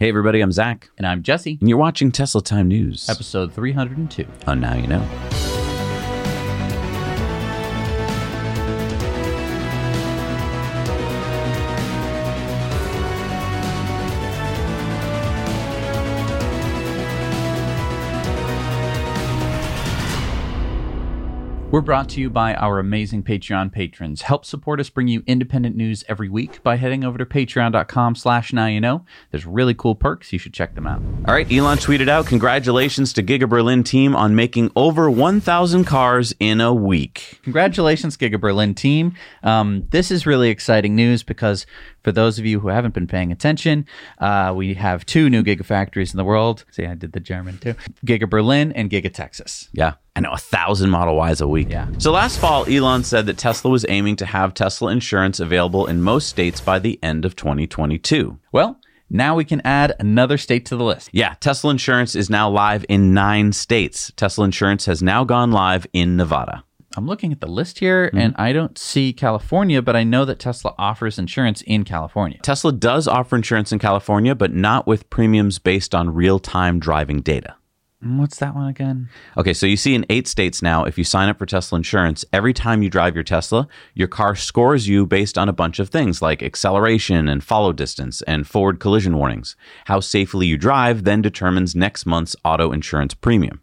Hey everybody, I'm Zach. And I'm Jesse. And you're watching Tesla Time News. Episode 302. On Now You Know. We're brought to you by our amazing Patreon patrons. Help support us bring you independent news every week by heading over to patreon.com/nowyouknow. There's really cool perks. You should check them out. All right, Elon tweeted out, congratulations to Giga Berlin team on making over 1,000 cars in a week. Congratulations, Giga Berlin team. This is really exciting news because for those of you who haven't been paying attention, we have two new gigafactories in the world. See, I did the German too. Giga Berlin and Giga Texas. Yeah. I know, 1,000 Model Ys a week. Yeah. So last fall, Elon said that Tesla was aiming to have Tesla insurance available in most states by the end of 2022. Well, now we can add another state to the list. Yeah, Tesla insurance is now live in 9 states. Tesla insurance has now gone live in Nevada. I'm looking at the list here, and I don't see California, but I know that Tesla offers insurance in California. Tesla does offer insurance in California, but not with premiums based on real-time driving data. What's that one again? Okay, so you see in 8 states now, if you sign up for Tesla insurance, every time you drive your Tesla, your car scores you based on a bunch of things like acceleration and follow distance and forward collision warnings. How safely you drive then determines next month's auto insurance premium.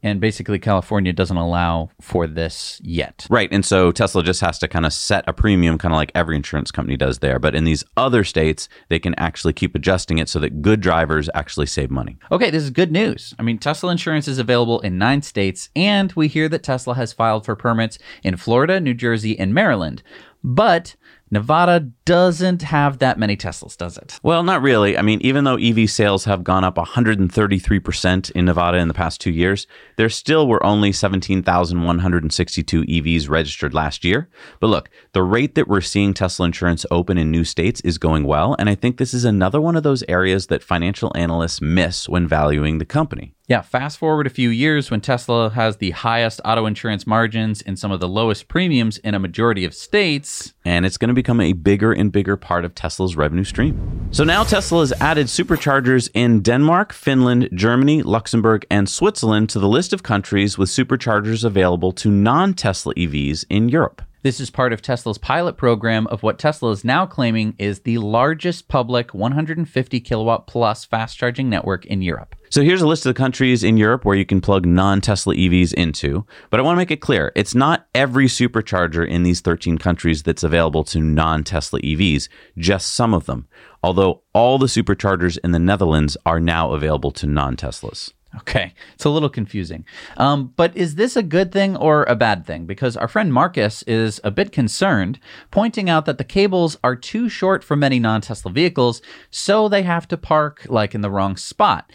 And basically, California doesn't allow for this yet. Right. And so Tesla just has to kind of set a premium, kind of like every insurance company does there. But in these other states, they can actually keep adjusting it so that good drivers actually save money. Okay, this is good news. I mean, Tesla insurance is available in 9 states, and we hear that Tesla has filed for permits in Florida, New Jersey, and Maryland. But Nevada doesn't have that many Teslas, does it? Well, not really. I mean, even though EV sales have gone up 133% in Nevada in the past 2 years, there still were only 17,162 EVs registered last year. But look, the rate that we're seeing Tesla insurance open in new states is going well. And I think this is another one of those areas that financial analysts miss when valuing the company. Yeah, fast forward a few years when Tesla has the highest auto insurance margins and some of the lowest premiums in a majority of states. And it's going to become a bigger and bigger part of Tesla's revenue stream. So now Tesla has added superchargers in Denmark, Finland, Germany, Luxembourg, and Switzerland to the list of countries with superchargers available to non-Tesla EVs in Europe. This is part of Tesla's pilot program of what Tesla is now claiming is the largest public 150 kilowatt plus fast charging network in Europe. So here's a list of the countries in Europe where you can plug non-Tesla EVs into. But I want to make it clear, it's not every supercharger in these 13 countries that's available to non-Tesla EVs, just some of them. Although all the superchargers in the Netherlands are now available to non-Teslas. Okay, it's a little confusing. But is this a good thing or a bad thing? Because our friend Marcus is a bit concerned, pointing out that the cables are too short for many non-Tesla vehicles, so they have to park like in the wrong spot,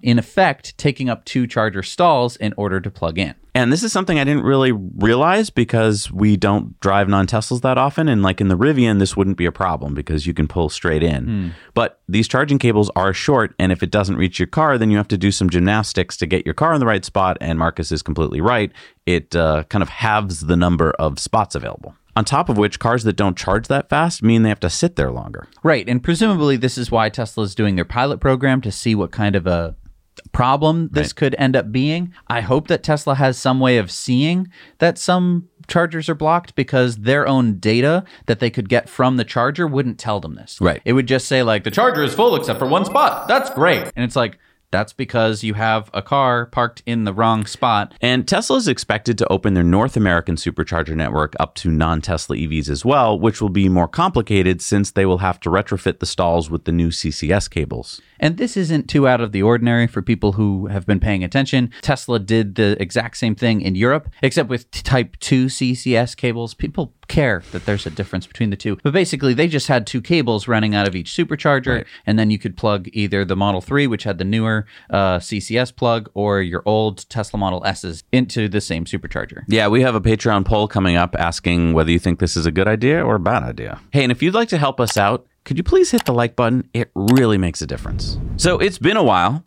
in effect, taking up 2 charger stalls in order to plug in. And this is something I didn't really realize because we don't drive non-Teslas that often. And like in the Rivian, this wouldn't be a problem because you can pull straight in. But these charging cables are short. And if it doesn't reach your car, then you have to do some gymnastics to get your car in the right spot. And Marcus is completely right. It kind of halves the number of spots available. On top of which, cars that don't charge that fast mean they have to sit there longer. Right. And presumably this is why Tesla is doing their pilot program to see what kind of a problem this could end up being. I hope that Tesla has some way of seeing that some chargers are blocked because their own data that they could get from the charger wouldn't tell them this. Right. It would just say like, the charger is full except for 1 spot. That's great. And it's like, that's because you have a car parked in the wrong spot. And Tesla is expected to open their North American supercharger network up to non-Tesla EVs as well, which will be more complicated since they will have to retrofit the stalls with the new CCS cables. And this isn't too out of the ordinary for people who have been paying attention. Tesla did the exact same thing in Europe, except with type 2 CCS cables. People care that there's a difference between the two. But basically, they just had two cables running out of each supercharger, right. And then you could plug either the Model 3, which had the newer CCS plug, or your old Tesla Model S's into the same supercharger. Yeah, we have a Patreon poll coming up asking whether you think this is a good idea or a bad idea. Hey, and if you'd like to help us out, could you please hit the like button? It really makes a difference. So it's been a while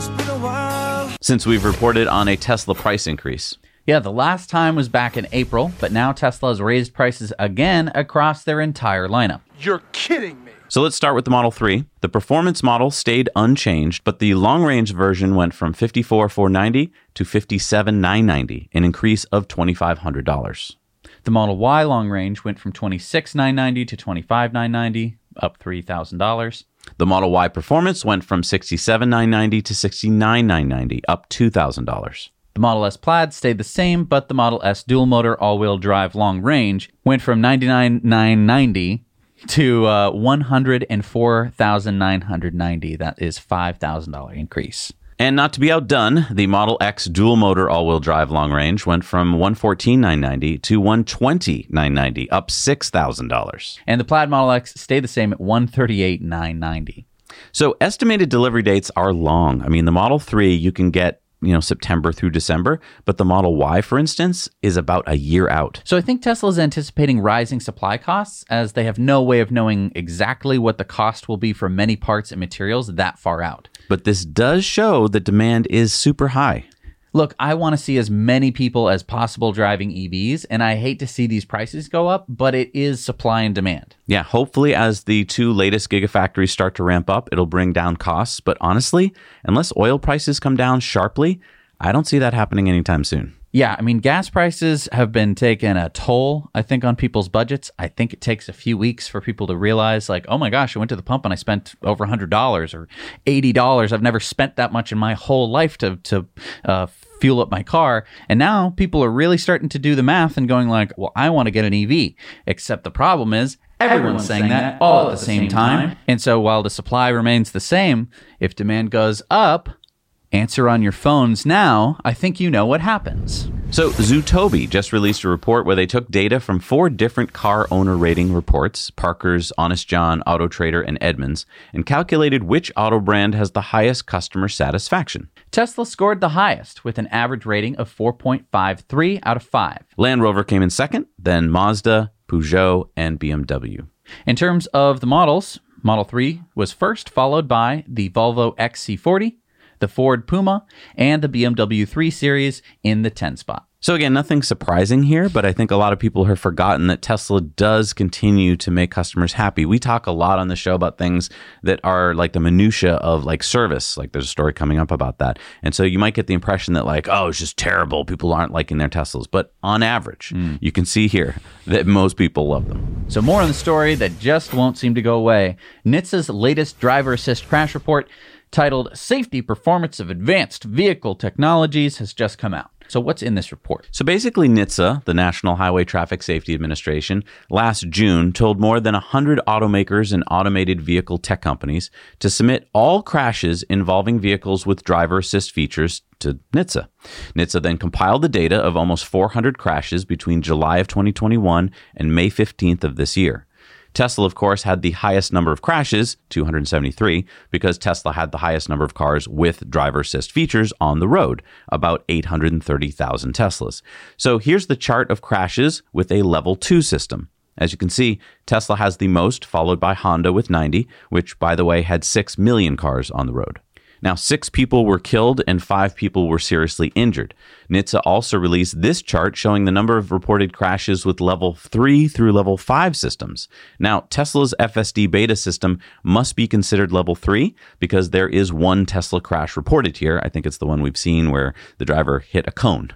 since we've reported on a Tesla price increase. Yeah, the last time was back in April, but now Tesla has raised prices again across their entire lineup. You're kidding me. So let's start with the Model 3. The performance model stayed unchanged, but the long-range version went from $54,490 to $57,990, an increase of $2,500. The Model Y long-range went from $26,990 to $25,990, up $3,000. The Model Y performance went from $67,990 to $69,990, up $2,000. The Model S Plaid stayed the same, but the Model S dual motor all-wheel drive long range went from $99,990 to $104,990. That is $5,000 increase. And not to be outdone, the Model X dual motor all-wheel drive long range went from $114,990 to $120,990, up $6,000. And the Plaid Model X stayed the same at $138,990. So estimated delivery dates are long. I mean, the Model 3 you can get September through December, but the Model Y, for instance, is about a year out. So I think Tesla is anticipating rising supply costs, as they have no way of knowing exactly what the cost will be for many parts and materials that far out. But this does show that demand is super high. Look, I want to see as many people as possible driving EVs, and I hate to see these prices go up, but it is supply and demand. Yeah, hopefully as the two latest gigafactories start to ramp up, it'll bring down costs. But honestly, unless oil prices come down sharply, I don't see that happening anytime soon. Yeah, I mean, gas prices have been taking a toll, I think, on people's budgets. I think it takes a few weeks for people to realize, like, oh my gosh, I went to the pump and I spent over $100 or $80. I've never spent that much in my whole life to fuel up my car. And now people are really starting to do the math and going like, well, I want to get an EV. Except the problem is everyone's saying that all at the same time. And so while the supply remains the same, if demand goes up, answer on your phones now, I think you know what happens. So Zootobi just released a report where they took data from four different car owner rating reports, Parker's, Honest John, Auto Trader, and Edmunds, and calculated which auto brand has the highest customer satisfaction. Tesla scored the highest with an average rating of 4.53 out of 5. Land Rover came in second, then Mazda, Peugeot, and BMW. In terms of the models, Model 3 was first, followed by the Volvo XC40, the Ford Puma, and the BMW 3 Series in the 10 spot. So again, nothing surprising here, but I think a lot of people have forgotten that Tesla does continue to make customers happy. We talk a lot on the show about things that are like the minutia of like service, like there's a story coming up about that. And so you might get the impression that like, oh, it's just terrible, people aren't liking their Teslas. But on average, you can see here that most people love them. So more on the story that just won't seem to go away. NHTSA's latest driver assist crash report, titled Safety Performance of Advanced Vehicle Technologies, has just come out. So what's in this report? So basically, NHTSA, the National Highway Traffic Safety Administration, last June told more than 100 automakers and automated vehicle tech companies to submit all crashes involving vehicles with driver assist features to NHTSA. NHTSA then compiled the data of almost 400 crashes between July of 2021 and May 15th of this year. Tesla, of course, had the highest number of crashes, 273, because Tesla had the highest number of cars with driver assist features on the road, about 830,000 Teslas. So here's the chart of crashes with a level 2 system. As you can see, Tesla has the most, followed by Honda with 90, which, by the way, had 6 million cars on the road. Now, 6 people were killed and 5 people were seriously injured. NHTSA also released this chart showing the number of reported crashes with level 3 through level 5 systems. Now, Tesla's FSD beta system must be considered level 3 because there is one Tesla crash reported here. I think it's the one we've seen where the driver hit a cone.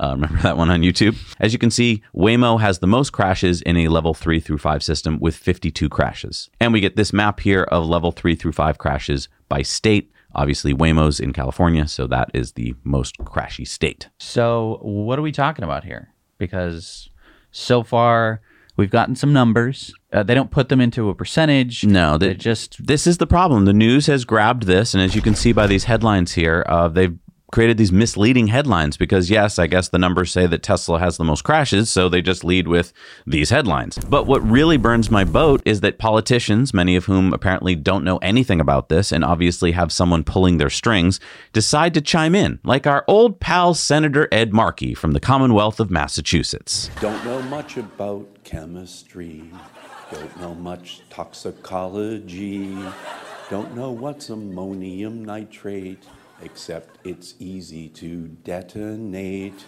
Remember that one on YouTube? As you can see, Waymo has the most crashes in a level 3 through 5 system with 52 crashes. And we get this map here of level 3 through 5 crashes by state. Obviously, Waymo's in California, so that is the most crashy state. So what are we talking about here? Because so far, we've gotten some numbers. They don't put them into a percentage. No, they just... This is the problem. The news has grabbed this, and as you can see by these headlines here, they've created these misleading headlines because, yes, I guess the numbers say that Tesla has the most crashes, so they just lead with these headlines. But what really burns my boat is that politicians, many of whom apparently don't know anything about this and obviously have someone pulling their strings, decide to chime in, like our old pal Senator Ed Markey from the Commonwealth of Massachusetts. Don't know much about chemistry, don't know much toxicology, don't know what's ammonium nitrate, except it's easy to detonate.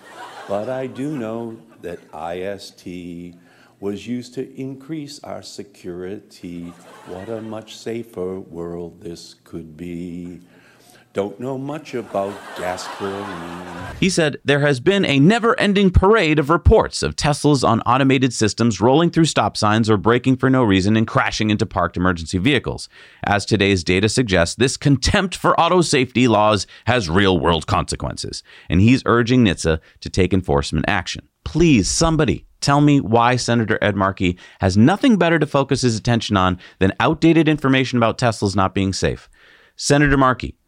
But I do know that IST was used to increase our security. What a much safer world this could be. Don't know much about gasoline. He said, there has been a never-ending parade of reports of Teslas on automated systems rolling through stop signs or braking for no reason and crashing into parked emergency vehicles. As today's data suggests, this contempt for auto safety laws has real-world consequences. And he's urging NHTSA to take enforcement action. Please, somebody, tell me why Senator Ed Markey has nothing better to focus his attention on than outdated information about Teslas not being safe. Senator Markey,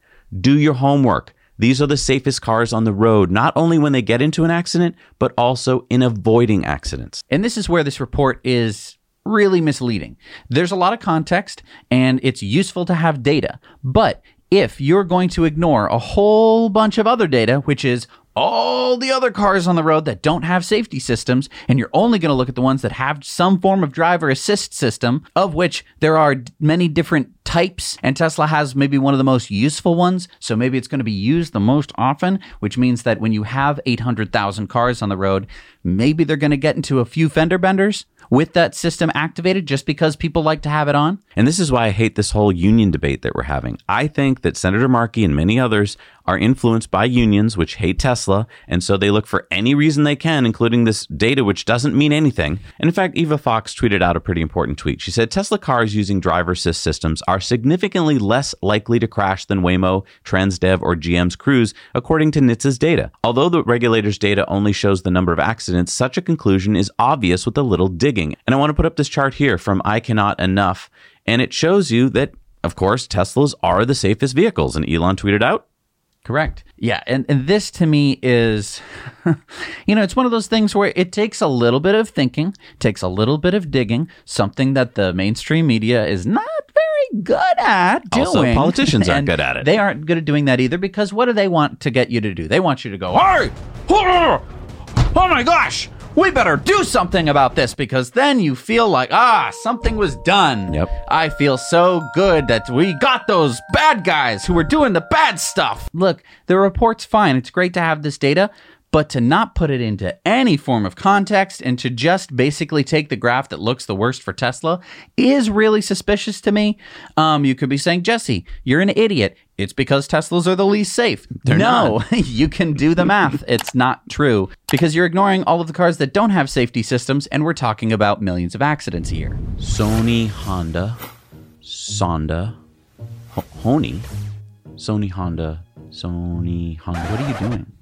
do your homework. These are the safest cars on the road, not only when they get into an accident, but also in avoiding accidents. And this is where this report is really misleading. There's a lot of context, and it's useful to have data. But if you're going to ignore a whole bunch of other data, which is all the other cars on the road that don't have safety systems, and you're only going to look at the ones that have some form of driver assist system, of which there are many different types, and Tesla has maybe one of the most useful ones, so maybe it's going to be used the most often, which means that when you have 800,000 cars on the road, maybe they're going to get into a few fender benders with that system activated just because people like to have it on. And this is why I hate this whole union debate that we're having. I think that Senator Markey and many others are influenced by unions, which hate Tesla, and so they look for any reason they can, including this data, which doesn't mean anything. And in fact, Eva Fox tweeted out a pretty important tweet. She said, Tesla cars using driver assist systems are significantly less likely to crash than Waymo, Transdev, or GM's Cruise, according to NHTSA's data. Although the regulator's data only shows the number of accidents, such a conclusion is obvious with a little digging. And I want to put up this chart here from I Cannot Enough, and it shows you that, of course, Teslas are the safest vehicles. And Elon tweeted out, correct. Yeah. And this to me is, you know, it's one of those things where it takes a little bit of thinking, takes a little bit of digging, something that the mainstream media is not very good at doing. Also, politicians aren't good at it. They aren't good at doing that either, because what do they want to get you to do? They want you to go, hey, oh my gosh, we better do something about this, because then you feel like, something was done. Yep. I feel so good that we got those bad guys who were doing the bad stuff. Look, the report's fine. It's great to have this data, but to not put it into any form of context and to just basically take the graph that looks the worst for Tesla is really suspicious to me. You could be saying, Jesse, you're an idiot. It's because Teslas are the least safe. They're no, you can do the math. It's not true, because you're ignoring all of the cars that don't have safety systems, and we're talking about millions of accidents a year. Sony, Honda, Sonda, Honey, Sony, Honda, Sony, Honda. What are you doing?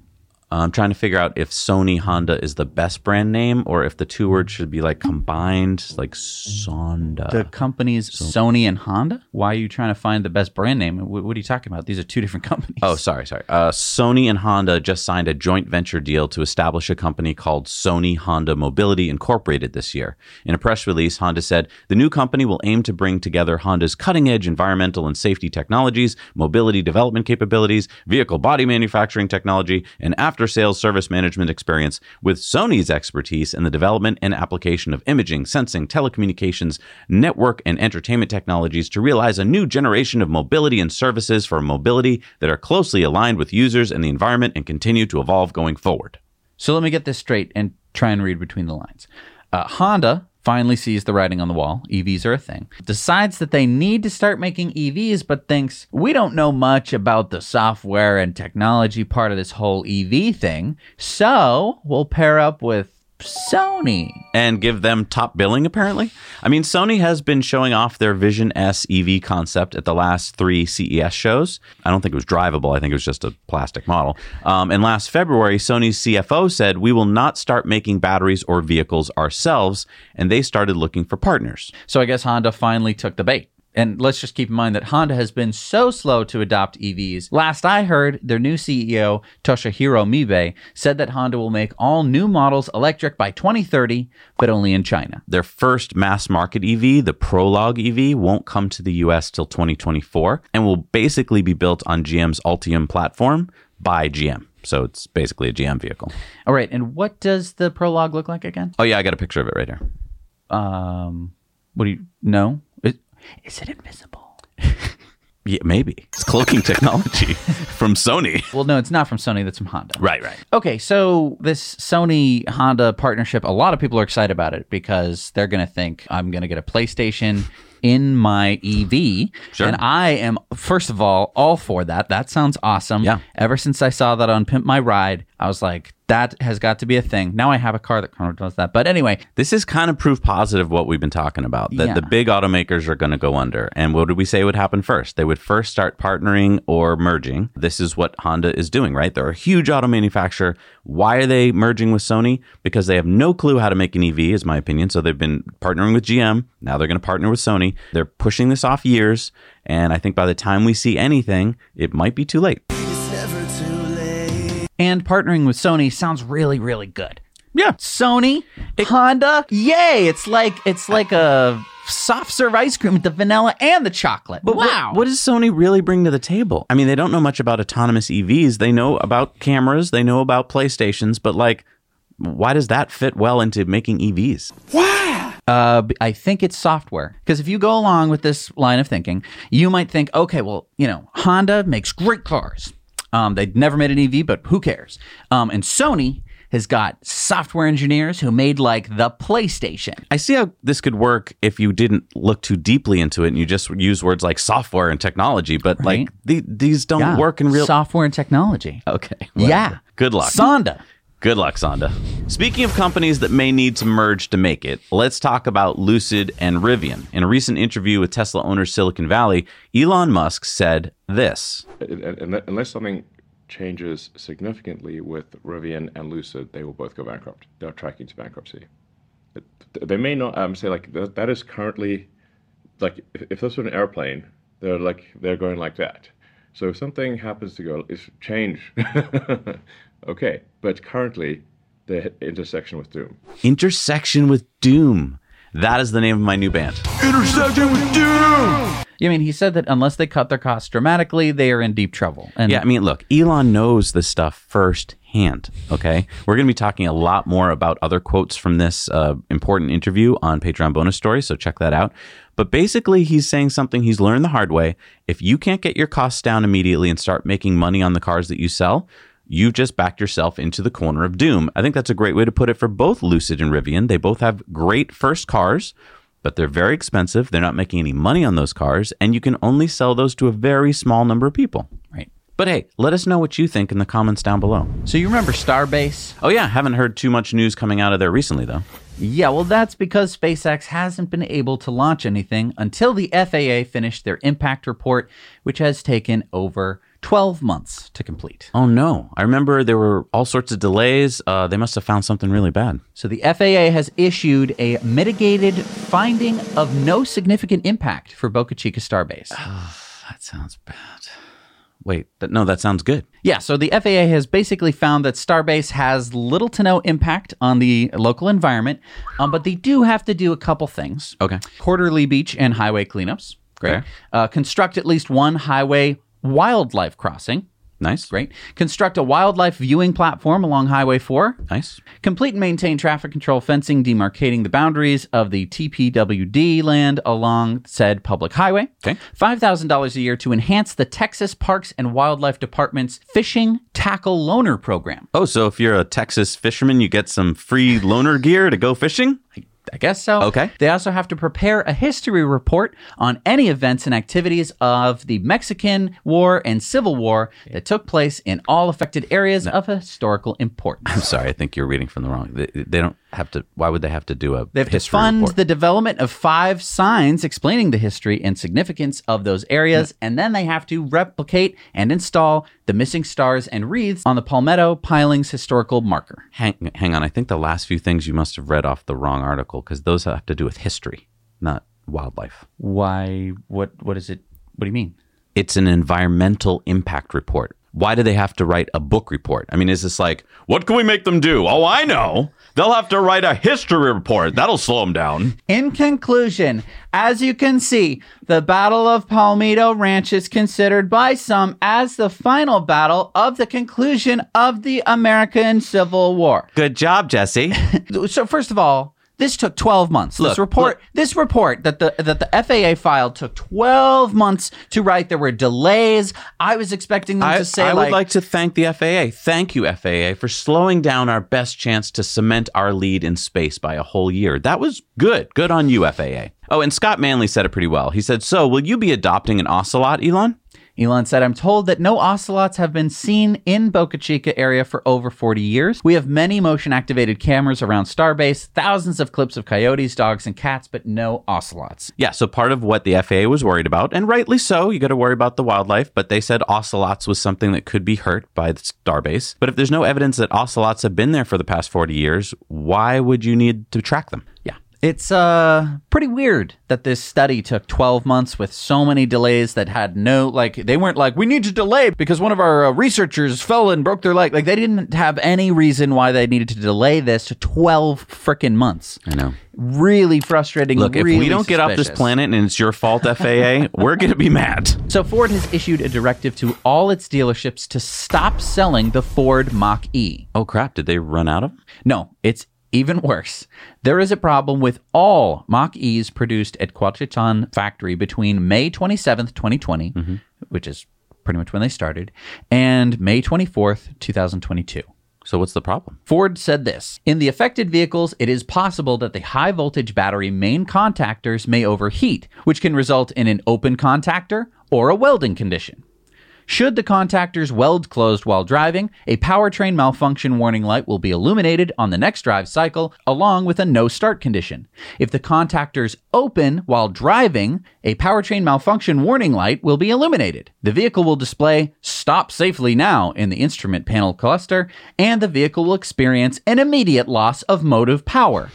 I'm trying to figure out if Sony Honda is the best brand name, or if the two words should be like combined, like Sonda. The companies Sony and Honda? Why are you trying to find the best brand name? What are you talking about? These are two different companies. Oh, sorry. Sony and Honda just signed a joint venture deal to establish a company called Sony Honda Mobility Incorporated this year. In a press release, Honda said, the new company will aim to bring together Honda's cutting-edge environmental and safety technologies, mobility development capabilities, vehicle body manufacturing technology, and after-sales service management experience with Sony's expertise in the development and application of imaging, sensing, telecommunications, network, and entertainment technologies to realize a new generation of mobility and services for mobility that are closely aligned with users and the environment and continue to evolve going forward. So let me get this straight and try and read between the lines. Honda finally sees the writing on the wall. EVs are a thing. Decides that they need to start making EVs, but thinks, we don't know much about the software and technology part of this whole EV thing, so we'll pair up with Sony. And give them top billing, apparently. I mean, Sony has been showing off their Vision S EV concept at the last 3 CES shows. I don't think it was drivable. I think it was just a plastic model. And last February, Sony's CFO said, we will not start making batteries or vehicles ourselves. And they started looking for partners. So I guess Honda finally took the bait. And let's just keep in mind that Honda has been so slow to adopt EVs. Last I heard, their new CEO, Toshihiro Mibe, said that Honda will make all new models electric by 2030, but only in China. Their first mass market EV, the Prologue EV, won't come to the US till 2024 and will basically be built on GM's Ultium platform by GM. So it's basically a GM vehicle. All right. And what does the Prologue look like again? Oh, yeah. I got a picture of it right here. What do you know? Is it invisible? Yeah, maybe. It's cloaking technology from Sony. Well, no, it's not from Sony. That's from Honda. Right, right. Okay, so this Sony-Honda partnership, a lot of people are excited about it because they're going to think, I'm going to get a PlayStation in my EV. Sure. And I am, first of all for that. That sounds awesome. Yeah. Ever since I saw that on Pimp My Ride, I was like, that has got to be a thing. Now I have a car that kind of does that. But anyway. This is kind of proof positive what we've been talking about, that the big automakers are going to go under. And what did we say would happen first? They would first start partnering or merging. This is what Honda is doing, right? They're a huge auto manufacturer. Why are they merging with Sony? Because they have no clue how to make an EV, is my opinion. So they've been partnering with GM. Now they're going to partner with Sony. They're pushing this off years. And I think by the time we see anything, it might be too late. And partnering with Sony sounds really, really good. Yeah. Sony, Honda, yay! It's like a soft serve ice cream with the vanilla and the chocolate. But wow. What does Sony really bring to the table? I mean, they don't know much about autonomous EVs. They know about cameras. They know about PlayStations. But like, why does that fit well into making EVs? Wow. I think it's software. Because if you go along with this line of thinking, you might think, okay, well, you know, Honda makes great cars. They'd never made an EV, but who cares? And Sony has got software engineers who made like the PlayStation. I see how this could work if you didn't look too deeply into it and you just use words like software and technology, but right? Like these don't work in real... Software and technology. Okay. Whatever. Yeah. Good luck. Sonda. Good luck, Sonda. Speaking of companies that may need to merge to make it, let's talk about Lucid and Rivian. In a recent interview with Tesla owners Silicon Valley, Elon Musk said this. Unless something changes significantly with Rivian and Lucid, they will both go bankrupt. They're tracking to bankruptcy. They may not say like that is currently, like if this were an airplane, they're going like that. So if something happens to go, it's change. Okay, but currently, the intersection with doom. Intersection with doom. That is the name of my new band. Intersection with doom. I mean, he said that unless they cut their costs dramatically, they are in deep trouble. And yeah, I mean, look, Elon knows this stuff firsthand, okay? We're going to be talking a lot more about other quotes from this important interview on Patreon bonus story, so check that out. But basically, he's saying something he's learned the hard way. If you can't get your costs down immediately and start making money on the cars that you sell, you've just backed yourself into the corner of doom. I think that's a great way to put it for both Lucid and Rivian. They both have great first cars, but they're very expensive. They're not making any money on those cars, and you can only sell those to a very small number of people. Right. But hey, let us know what you think in the comments down below. So you remember Starbase? Oh yeah, haven't heard too much news coming out of there recently though. Yeah, well that's because SpaceX hasn't been able to launch anything until the FAA finished their impact report, which has taken over 12 months to complete. Oh no, I remember there were all sorts of delays. They must have found something really bad. So the FAA has issued a mitigated finding of no significant impact for Boca Chica Starbase. Oh, that sounds bad. Wait, no, that sounds good. Yeah, so the FAA has basically found that Starbase has little to no impact on the local environment, but they do have to do a couple things. Okay. Quarterly beach and highway cleanups. Great. Okay. Construct at least one highway wildlife crossing. Nice. Great. Construct a wildlife viewing platform along Highway 4. Nice. Complete and maintain traffic control fencing demarcating the boundaries of the TPWD land along said public highway. Okay. $5,000 a year to enhance the Texas Parks and Wildlife Department's fishing tackle loaner program. Oh, so if you're a Texas fisherman, you get some free loaner gear to go fishing? I guess so. Okay. They also have to prepare a history report on any events and activities of the Mexican War and Civil War that took place in all affected areas of historical importance. I'm sorry. I think you're reading from the wrong. They don't have to. Why would they have to do a history report? They have to fund the development of 5 signs explaining the history and significance of those areas. Yeah. And then they have to replicate and install the missing stars and wreaths on the Palmetto Pilings historical marker. Hang on. I think the last few things you must have read off the wrong article, because those have to do with history, not wildlife. Why? What is it? What do you mean? It's an environmental impact report. Why do they have to write a book report? I mean, is this like, what can we make them do? Oh, I know. They'll have to write a history report. That'll slow them down. In conclusion, as you can see, the Battle of Palomito Ranch is considered by some as the final battle of the conclusion of the American Civil War. Good job, Jesse. So first of all, this took 12 months. Look, this report that the FAA filed took 12 months to write. There were delays. I was expecting them to say I would like to thank the FAA. Thank you, FAA, for slowing down our best chance to cement our lead in space by a whole year. That was good. Good on you, FAA. Oh, and Scott Manley said it pretty well. He said, so will you be adopting an ocelot, Elon? Elon said, I'm told that no ocelots have been seen in Boca Chica area for over 40 years. We have many motion-activated cameras around Starbase, thousands of clips of coyotes, dogs, and cats, but no ocelots. Yeah, so part of what the FAA was worried about, and rightly so, you got to worry about the wildlife, but they said ocelots was something that could be hurt by the Starbase. But if there's no evidence that ocelots have been there for the past 40 years, why would you need to track them? Yeah. It's pretty weird that this study took 12 months with so many delays that had no, they weren't we need to delay because one of our researchers fell and broke their leg. They didn't have any reason why they needed to delay this to 12 freaking months. I know. Really frustrating. Look, really if we don't suspicious. Get off this planet and it's your fault, FAA, we're going to be mad. So Ford has issued a directive to all its dealerships to stop selling the Ford Mach-E. Oh, crap. Did they run out of them? No, it's even worse. There is a problem with all Mach-E's produced at Quatreton factory between May 27th, 2020, which is pretty much when they started, and May 24th, 2022. So what's the problem? Ford said this, in the affected vehicles, it is possible that the high voltage battery main contactors may overheat, which can result in an open contactor or a welding condition. Should the contactors weld closed while driving, a powertrain malfunction warning light will be illuminated on the next drive cycle, along with a no start condition. If the contactors open while driving, a powertrain malfunction warning light will be illuminated. The vehicle will display "Stop safely now" in the instrument panel cluster, and the vehicle will experience an immediate loss of motive power.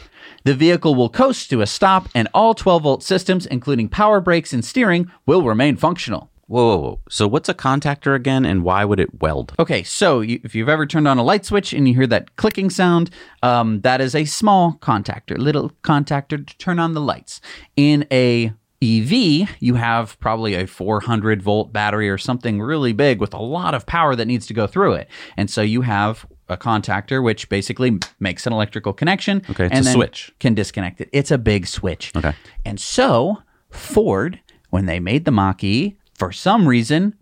The vehicle will coast to a stop, and all 12-volt systems, including power brakes and steering, will remain functional. Whoa. So what's a contactor again, and why would it weld? Okay, so if you've ever turned on a light switch and you hear that clicking sound, that is a small contactor, little contactor to turn on the lights. In a EV, you have probably a 400-volt battery or something really big with a lot of power that needs to go through it. And so you have a contactor, which basically makes an electrical connection. Okay, it's and a then switch. Can disconnect it. It's a big switch. Okay. And so Ford, when they made the Mach-E, for some reason,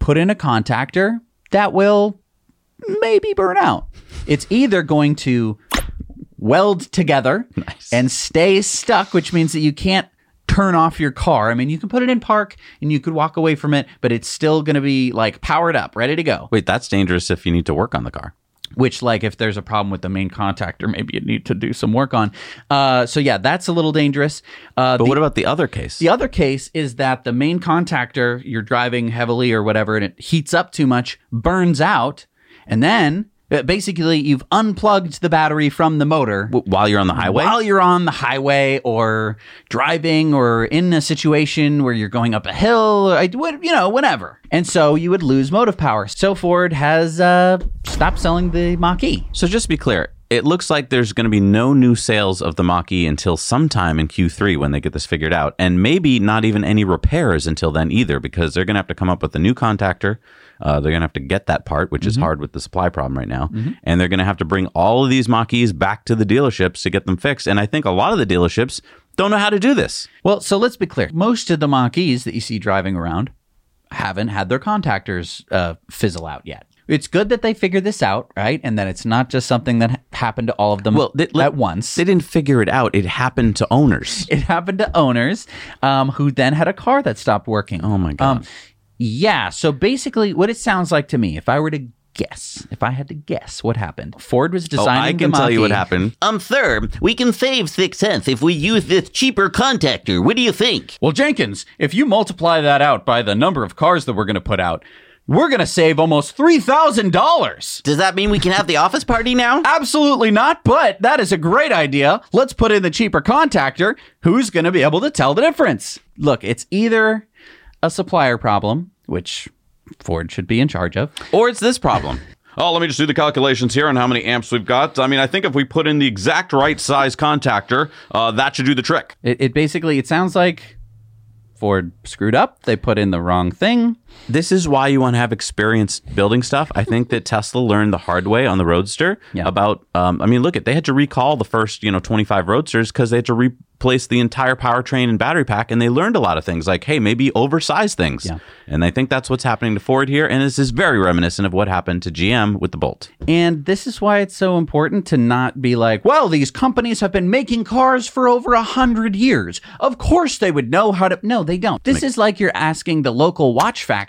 put in a contactor that will maybe burn out. It's either going to weld together and stay stuck, which means that you can't turn off your car. I mean, you can put it in park and you could walk away from it, but it's still going to be powered up, ready to go. Wait, that's dangerous if you need to work on the car. Which, if there's a problem with the main contactor, maybe you need to do some work on. So, yeah, that's a little dangerous. But what about the other case? The other case is that the main contactor, you're driving heavily or whatever, and it heats up too much, burns out, and then basically you've unplugged the battery from the motor. While you're on the highway? While you're on the highway or driving or in a situation where you're going up a hill, whatever. And so you would lose motive power. So Ford has stopped selling the Mach-E. So just to be clear, it looks like there's going to be no new sales of the Mach-E until sometime in Q3 when they get this figured out. And maybe not even any repairs until then either, because they're going to have to come up with a new contactor. They're going to have to get that part, which is hard with the supply problem right now. Mm-hmm. And they're going to have to bring all of these Mach-E's back to the dealerships to get them fixed. And I think a lot of the dealerships don't know how to do this. Well, so let's be clear. Most of the Mach-E's that you see driving around haven't had their contactors fizzle out yet. It's good that they figured this out, right? And that it's not just something that happened to all of them at once. They didn't figure it out. It happened to owners. It happened to owners who then had a car that stopped working. Oh, my God. Yeah. So basically what it sounds like to me, if I had to guess what happened, Ford was designing the Mach-E. I can tell you what happened. Sir, we can save 6 cents if we use this cheaper contactor. What do you think? Well, Jenkins, if you multiply that out by the number of cars that we're going to put out, we're going to save almost $3,000. Does that mean we can have the office party now? Absolutely not, but that is a great idea. Let's put in the cheaper contactor. Who's going to be able to tell the difference? Look, it's either a supplier problem, which Ford should be in charge of, or it's this problem. Oh, let me just do the calculations here on how many amps we've got. I mean, I think if we put in the exact right size contactor, that should do the trick. It basically, it sounds like Ford screwed up. They put in the wrong thing. This is why you want to have experience building stuff. I think that Tesla learned the hard way on the Roadster about, I mean, look, they had to recall the first, 25 Roadsters because they had to replace the entire powertrain and battery pack. And they learned a lot of things like, hey, maybe oversize things. Yeah. And I think that's what's happening to Ford here. And this is very reminiscent of what happened to GM with the Bolt. And this is why it's so important to not be like, well, these companies have been making cars for over 100 years. Of course they would know how to. No, they don't. This is like you're asking the local watch factory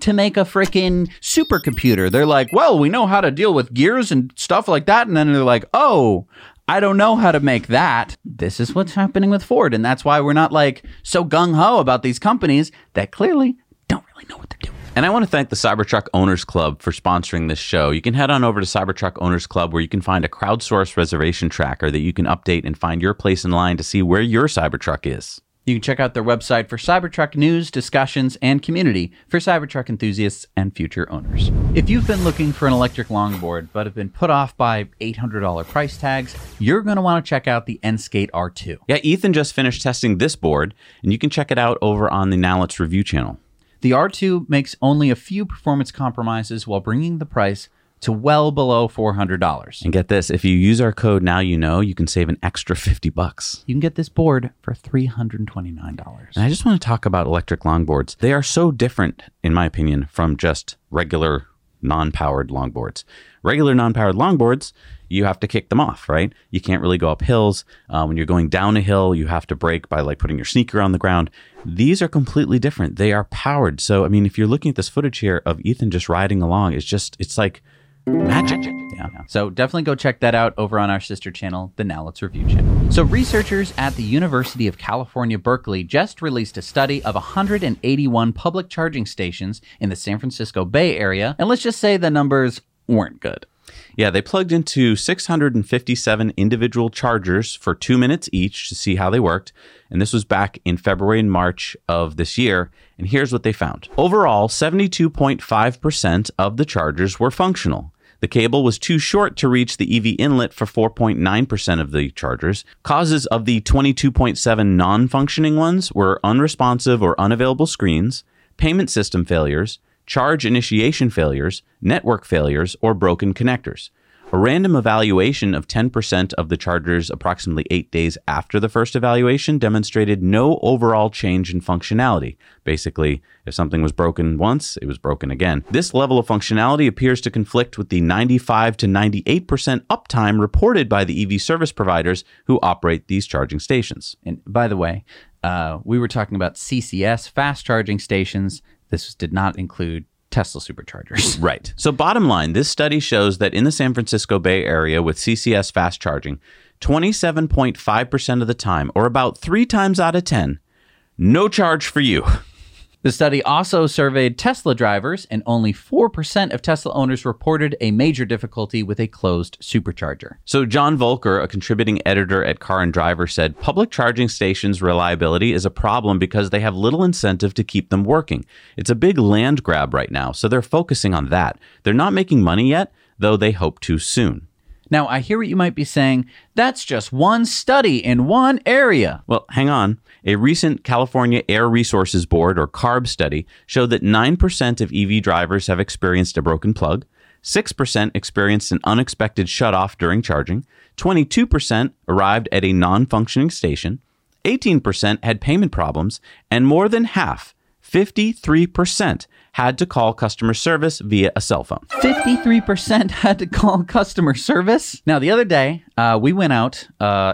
to make a freaking supercomputer. They're like, well, we know how to deal with gears and stuff like that. And then they're like, oh, I don't know how to make that. This is what's happening with Ford. And that's why we're not like so gung-ho about these companies that clearly don't really know what they're doing. And I want to thank the Cybertruck Owners Club for sponsoring this show. You can head on over to Cybertruck Owners Club where you can find a crowdsourced reservation tracker that you can update and find your place in line to see where your Cybertruck is. You can check out their website for Cybertruck news, discussions, and community for Cybertruck enthusiasts and future owners. If you've been looking for an electric longboard but have been put off by $800 price tags, you're going to want to check out the Enskate R2. Yeah, Ethan just finished testing this board, and you can check it out over on the Now Let's Review channel. The R2 makes only a few performance compromises while bringing the price to well below $400. And get this, if you use our code Now you can save an extra $50. You can get this board for $329. And I just want to talk about electric longboards. They are so different, in my opinion, from just regular non-powered longboards. Regular non-powered longboards, you have to kick them off, right? You can't really go up hills. When you're going down a hill, you have to brake by like putting your sneaker on the ground. These are completely different. They are powered. So, I mean, if you're looking at this footage here of Ethan just riding along, it's like magic. Yeah. So definitely go check that out over on our sister channel, the Now Let's Review channel. So researchers at the University of California, Berkeley just released a study of 181 public charging stations in the San Francisco Bay Area. And let's just say the numbers weren't good. Yeah, they plugged into 657 individual chargers for 2 minutes each to see how they worked. And this was back in February and March of this year. And here's what they found. Overall, 72.5% of the chargers were functional. The cable was too short to reach the EV inlet for 4.9% of the chargers. Causes of the 22.7 non-functioning ones were unresponsive or unavailable screens, payment system failures, charge initiation failures, network failures, or broken connectors. A random evaluation of 10% of the chargers approximately 8 days after the first evaluation demonstrated no overall change in functionality. Basically, if something was broken once, it was broken again. This level of functionality appears to conflict with the 95 to 98% uptime reported by the EV service providers who operate these charging stations. And by the way, we were talking about CCS, fast charging stations. This did not include Tesla superchargers. Right. So bottom line, this study shows that in the San Francisco Bay Area with CCS fast charging, 27.5% of the time, or about 3 times out of 10, no charge for you. The study also surveyed Tesla drivers, and only 4% of Tesla owners reported a major difficulty with a closed supercharger. So John Volker, a contributing editor at Car and Driver, said, public charging stations' reliability is a problem because they have little incentive to keep them working. It's a big land grab right now, so they're focusing on that. They're not making money yet, though they hope to soon. Now, I hear what you might be saying. That's just one study in one area. Well, hang on. A recent California Air Resources Board, or CARB, study showed that 9% of EV drivers have experienced a broken plug, 6% experienced an unexpected shutoff during charging, 22% arrived at a non-functioning station, 18% had payment problems, and more than half, 53%, had to call customer service via a cell phone. 53% had to call customer service? Now, the other day, we went out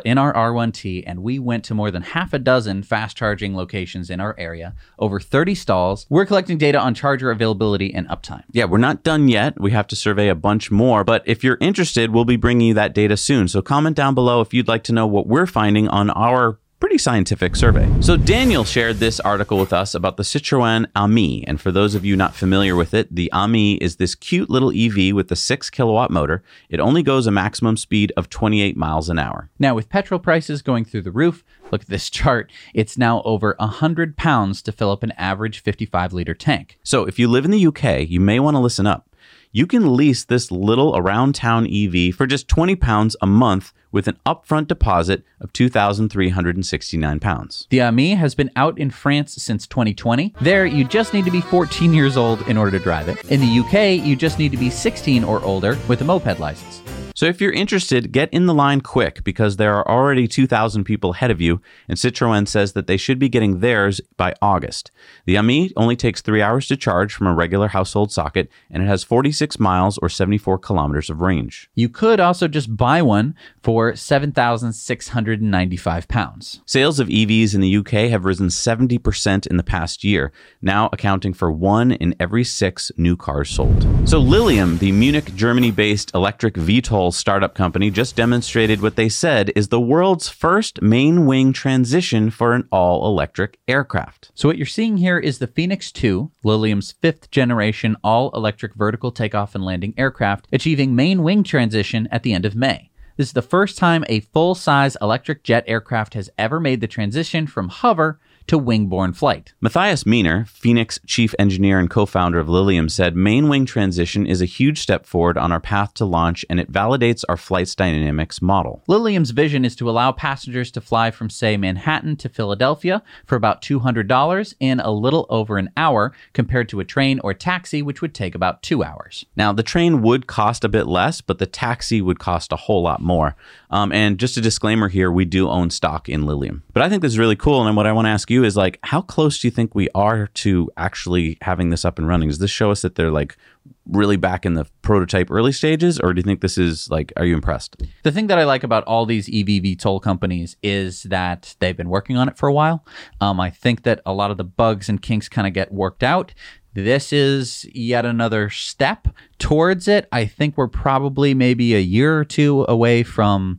in our R1T, and we went to more than half a dozen fast charging locations in our area, over 30 stalls. We're collecting data on charger availability and uptime. Yeah, we're not done yet. We have to survey a bunch more, but if you're interested, we'll be bringing you that data soon. So comment down below if you'd like to know what we're finding on our pretty scientific survey. So Daniel shared this article with us about the Citroën Ami. And for those of you not familiar with it, the Ami is this cute little EV with the 6-kilowatt motor. It only goes a maximum speed of 28 miles an hour. Now, with petrol prices going through the roof, look at this chart. It's now over £100 to fill up an average 55-liter tank. So if you live in the UK, you may want to listen up. You can lease this little around-town EV for just £20 a month with an upfront deposit of £2,369. The Ami has been out in France since 2020. There, you just need to be 14 years old in order to drive it. In the UK, you just need to be 16 or older with a moped license. So if you're interested, get in the line quick because there are already 2,000 people ahead of you, and Citroën says that they should be getting theirs by August. The Ami only takes 3 hours to charge from a regular household socket, and it has 46 miles or 74 kilometers of range. You could also just buy one for £7,695. Sales of EVs in the UK have risen 70% in the past year, now accounting for 1 in every 6 new cars sold. So Lilium, the Munich, Germany-based electric VTOL startup company, just demonstrated what they said is the world's first main wing transition for an all-electric aircraft. So what you're seeing here is the Phoenix 2, Lilium's 5th-generation all-electric vertical takeoff and landing aircraft, achieving main wing transition at the end of May. This is the first time a full-size electric jet aircraft has ever made the transition from hover to wing-borne flight. Matthias Miner, Phoenix chief engineer and co-founder of Lilium, said, "Main wing transition is a huge step forward on our path to launch, and it validates our flight's dynamics model." Lilium's vision is to allow passengers to fly from, say, Manhattan to Philadelphia for about $200 in a little over an hour, compared to a train or taxi, which would take about 2 hours. Now, the train would cost a bit less, but the taxi would cost a whole lot more. And just a disclaimer here, we do own stock in Lilium. But I think this is really cool, and what I want to ask you is, like, how close do you think we are to actually having this up and running? Does this show us that they're, like, really back in the prototype early stages, or do you think this is, like, are you impressed? The thing that I like about all these EV VTOL companies is that they've been working on it for a while. I think that a lot of the bugs and kinks kind of get worked out. This is yet another step towards it. I think we're probably maybe a year or two away from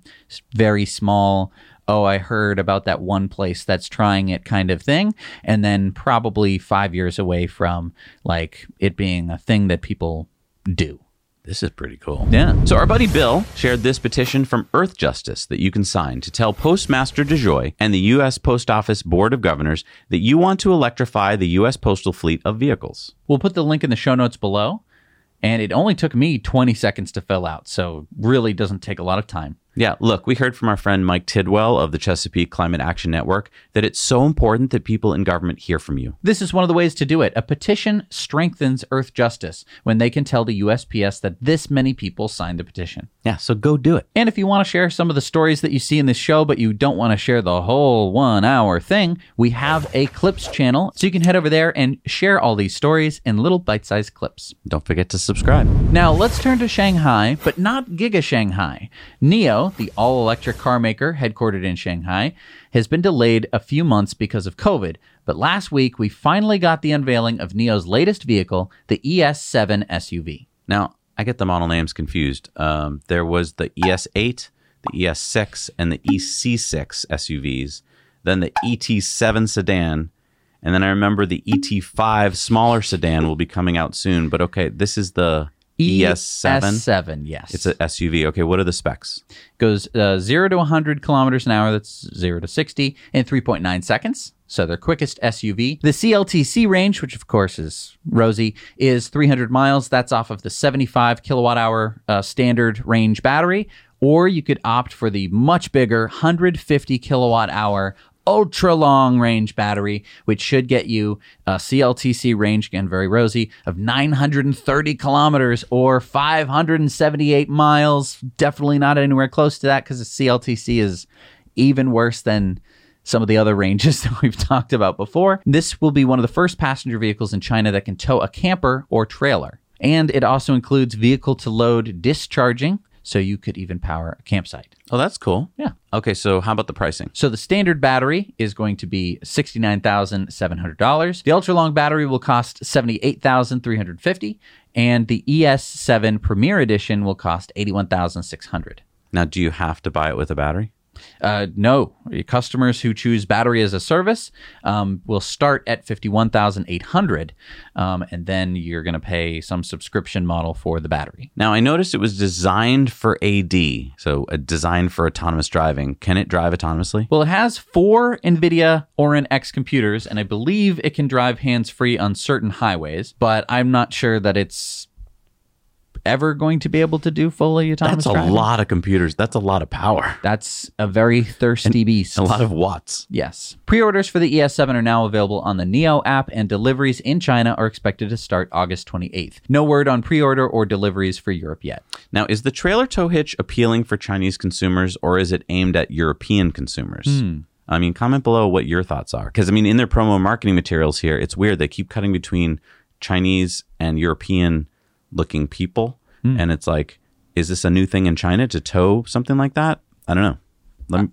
very small, oh, I heard about that one place that's trying it kind of thing. And then probably 5 years away from, like, it being a thing that people do. This is pretty cool. Yeah. So our buddy Bill shared this petition from Earth Justice that you can sign to tell Postmaster DeJoy and the U.S. Post Office Board of Governors that you want to electrify the U.S. postal fleet of vehicles. We'll put the link in the show notes below. And it only took me 20 seconds to fill out, so really doesn't take a lot of time. Yeah, look, we heard from our friend Mike Tidwell of the Chesapeake Climate Action Network that it's so important that people in government hear from you. This is one of the ways to do it. A petition strengthens Earth Justice when they can tell the USPS that this many people signed the petition. Yeah, so go do it. And if you want to share some of the stories that you see in this show, but you don't want to share the whole 1 hour thing, we have a clips channel. So you can head over there and share all these stories in little bite-sized clips. Don't forget to subscribe. Now let's turn to Shanghai, but not Giga Shanghai. Neo, the all-electric car maker headquartered in Shanghai, has been delayed a few months because of COVID. But last week, we finally got the unveiling of Neo's latest vehicle, the ES7 SUV. Now, I get the model names confused. There was the ES8, the ES6, and the EC6 SUVs, then the ET7 sedan, and then I remember the ET5 smaller sedan will be coming out soon. But okay, this is the ES7? ES7, yes. It's an SUV. Okay, what are the specs? Goes 0 to 100 kilometers an hour. That's 0 to 60 in 3.9 seconds. So their quickest SUV. The CLTC range, which of course is rosy, is 300 miles. That's off of the 75 kilowatt hour standard range battery. Or you could opt for the much bigger 150 kilowatt hour ultra long range battery, which should get you a CLTC range, again, very rosy, of 930 kilometers or 578 miles. Definitely not anywhere close to that because the CLTC is even worse than some of the other ranges that we've talked about before. This will be one of the first passenger vehicles in China that can tow a camper or trailer. And it also includes vehicle-to-load discharging, so you could even power a campsite. Oh, that's cool. Yeah. Okay, so how about the pricing? So the standard battery is going to be $69,700. The ultra-long battery will cost $78,350, and the ES7 Premier Edition will cost $81,600. Now, do you have to buy it with a battery? No. Customers who choose battery as a service will start at $51,800, and then you're going to pay some subscription model for the battery. Now, I noticed it was designed for AD, so designed for autonomous driving. Can it drive autonomously? Well, it has 4 NVIDIA Orin X computers, and I believe it can drive hands-free on certain highways, but I'm not sure that it's ever going to be able to do fully autonomous driving. That's a lot of computers. That's a lot of power. That's a very thirsty beast. A lot of watts. Yes. Pre-orders for the ES7 are now available on the Neo app, and deliveries in China are expected to start August 28th. No word on pre-order or deliveries for Europe yet. Now, is the trailer tow hitch appealing for Chinese consumers, or is it aimed at European consumers? I mean, comment below what your thoughts are. Because, I mean, in their promo marketing materials here, it's weird. They keep cutting between Chinese and European looking people, and it's like, is this a new thing in China to tow something like that? I don't know.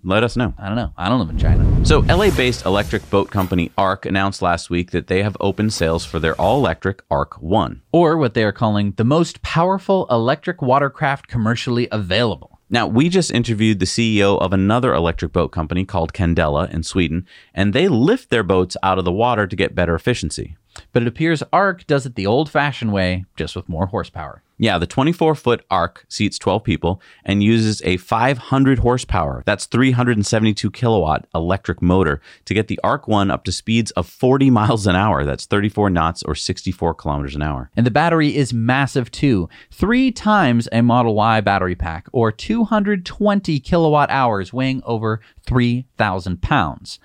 Let us know. I don't know. I don't live in China. So LA-based electric boat company ARC announced last week that they have opened sales for their all-electric ARC 1, or what they are calling the most powerful electric watercraft commercially available. Now, we just interviewed the CEO of another electric boat company called Candela in Sweden, and they lift their boats out of the water to get better efficiency. But it appears ARC does it the old-fashioned way, just with more horsepower. Yeah, the 24-foot ARC seats 12 people and uses a 500 horsepower, that's 372 kilowatt electric motor, to get the ARC 1 up to speeds of 40 miles an hour, that's 34 knots or 64 kilometers an hour. And the battery is massive too, 3 times a Model Y battery pack, or 220 kilowatt hours, weighing over 3,000 pounds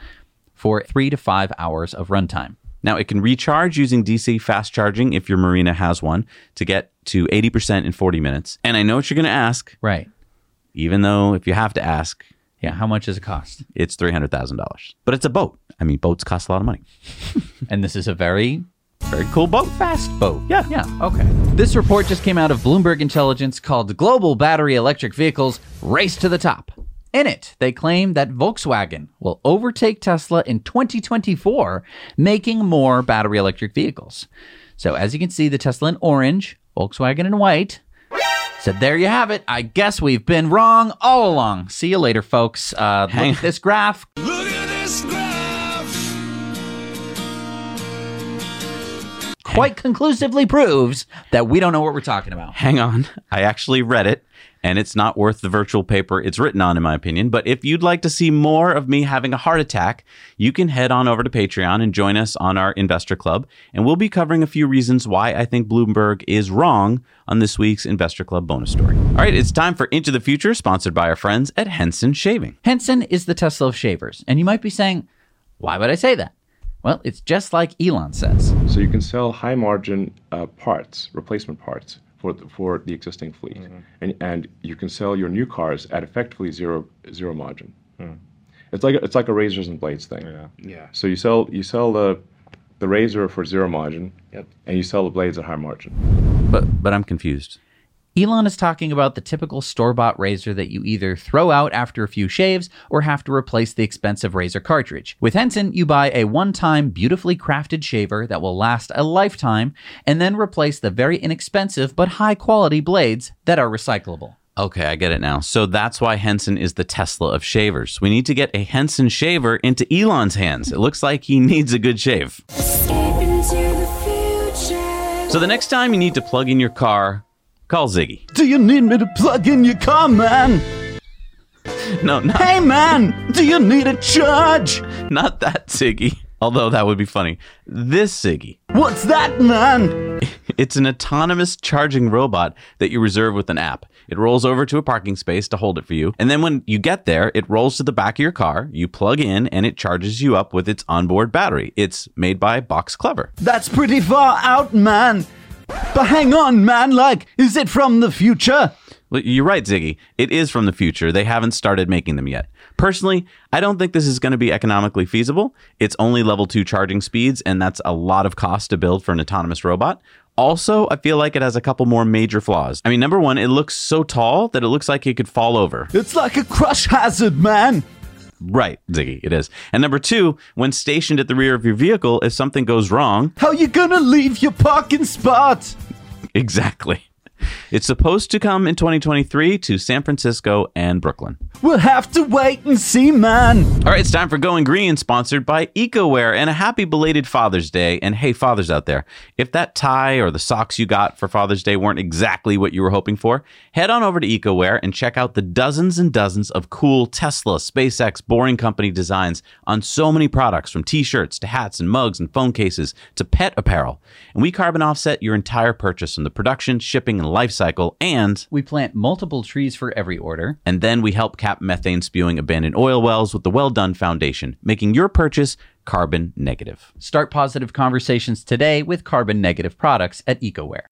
for 3 to 5 hours of runtime. Now, it can recharge using DC fast charging if your marina has one to get to 80% in 40 minutes. And I know what you're going to ask. Right. Even though if you have to ask. Yeah, how much does it cost? It's $300,000. But it's a boat. I mean, boats cost a lot of money. And this is a very, very cool boat. Fast boat. Yeah. Yeah. Okay. This report just came out of Bloomberg Intelligence called Global Battery Electric Vehicles Race to the Top. In it, they claim that Volkswagen will overtake Tesla in 2024, making more battery electric vehicles. So as you can see, the Tesla in orange, Volkswagen in white. So there you have it. I guess we've been wrong all along. See you later, folks. Look at this graph. Look at this graph. Quite conclusively proves that we don't know what we're talking about. Hang on. I actually read it. And it's not worth the virtual paper it's written on, in my opinion. But if you'd like to see more of me having a heart attack, you can head on over to Patreon and join us on our Investor Club. And we'll be covering a few reasons why I think Bloomberg is wrong on this week's Investor Club bonus story. All right, it's time for Into the Future, sponsored by our friends at Henson Shaving. Henson is the Tesla of shavers. And you might be saying, why would I say that? Well, it's just like Elon says. So you can sell high margin parts, replacement parts, for the existing fleet. And you can sell your new cars at effectively zero margin. It's like a razors and blades thing. Yeah. So you sell the razor for zero margin, and you sell the blades at high margin. But I'm confused. Elon is talking about the typical store-bought razor that you either throw out after a few shaves or have to replace the expensive razor cartridge. With Henson, you buy a one-time, beautifully crafted shaver that will last a lifetime and then replace the very inexpensive but high-quality blades that are recyclable. Okay, I get it now. So that's why Henson is the Tesla of shavers. We need to get a Henson shaver into Elon's hands. It looks like he needs a good shave. So the next time you need to plug in your car, call Ziggy. Do you need me to plug in your car, man? No, not... Hey, man! Do you need a charge? Not that Ziggy. Although that would be funny. This Ziggy. What's that, man? It's an autonomous charging robot that you reserve with an app. It rolls over to a parking space to hold it for you. And then when you get there, it rolls to the back of your car, you plug in, and it charges you up with its onboard battery. It's made by Box Clever. That's pretty far out, man. But hang on, man, like, is it from the future? Well, you're right, Ziggy. It is from the future. They haven't started making them yet. Personally, I don't think this is going to be economically feasible. It's only level 2 charging speeds, and that's a lot of cost to build for an autonomous robot. Also, I feel like it has a couple more major flaws. I mean, number one, it looks so tall that it looks like it could fall over. It's like a crush hazard, man. Right, Ziggy, it is. And number 2, when stationed at the rear of your vehicle, if something goes wrong... How you gonna leave your parking spot? Exactly. It's supposed to come in 2023 to San Francisco and Brooklyn. We'll have to wait and see, man. All right, it's time for Going Green, sponsored by EcoWare, and a happy belated Father's Day. And hey, fathers out there, if that tie or the socks you got for Father's Day weren't exactly what you were hoping for, head on over to EcoWare and check out the dozens and dozens of cool Tesla, SpaceX, Boring Company designs on so many products, from t-shirts to hats and mugs and phone cases to pet apparel. And we carbon offset your entire purchase from the production, shipping, and life cycle, and we plant multiple trees for every order. And then we help cap methane spewing abandoned oil wells with the Well Done Foundation, making your purchase carbon negative. Start positive conversations today with carbon negative products at EcoWare.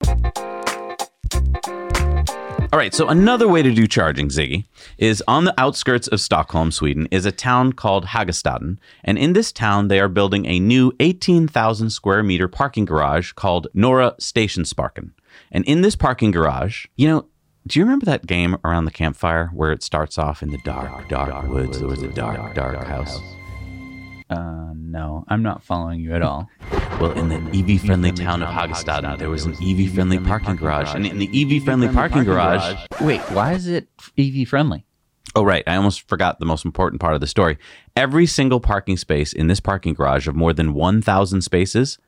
All right, so another way to do charging, Ziggy, is on the outskirts of Stockholm, Sweden, is a town called Hagastaden. And in this town, they are building a new 18,000 square meter parking garage called Norra Stationsparken. And in this parking garage, you know, do you remember that game around the campfire where it starts off in the dark woods, there was a dark house? No, I'm not following you at all. Well, in the EV-friendly town of Hagastaden, there was an EV-friendly parking garage. And in the EV-friendly parking garage... Wait, why is it EV-friendly? Oh, right. I almost forgot the most important part of the story. Every single parking space in this parking garage of more than 1,000 spaces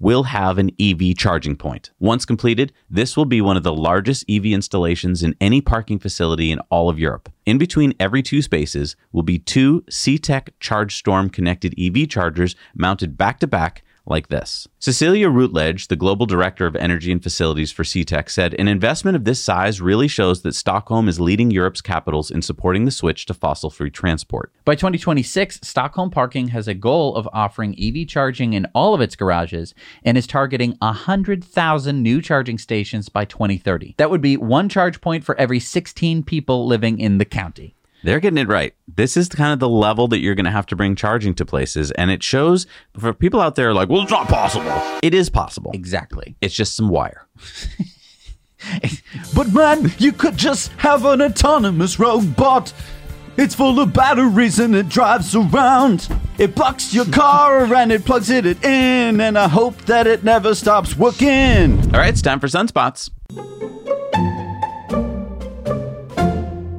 will have an EV charging point. Once completed, this will be one of the largest EV installations in any parking facility in all of Europe. In between every two spaces will be two C-Tech ChargeStorm connected EV chargers mounted back to back like this. Cecilia Routledge, the global director of energy and facilities for C-Tech, said, an investment of this size really shows that Stockholm is leading Europe's capitals in supporting the switch to fossil-free transport. By 2026, Stockholm Parking has a goal of offering EV charging in all of its garages and is targeting 100,000 new charging stations by 2030. That would be one charge point for every 16 people living in the county. They're getting it right. This is kind of the level that you're going to have to bring charging to places. And it shows for people out there like, well, it's not possible. It is possible. Exactly. It's just some wire. But man, you could just have an autonomous robot. It's full of batteries and it drives around. It blocks your car and it plugs it in. And I hope that it never stops working. All right, it's time for Sunspots.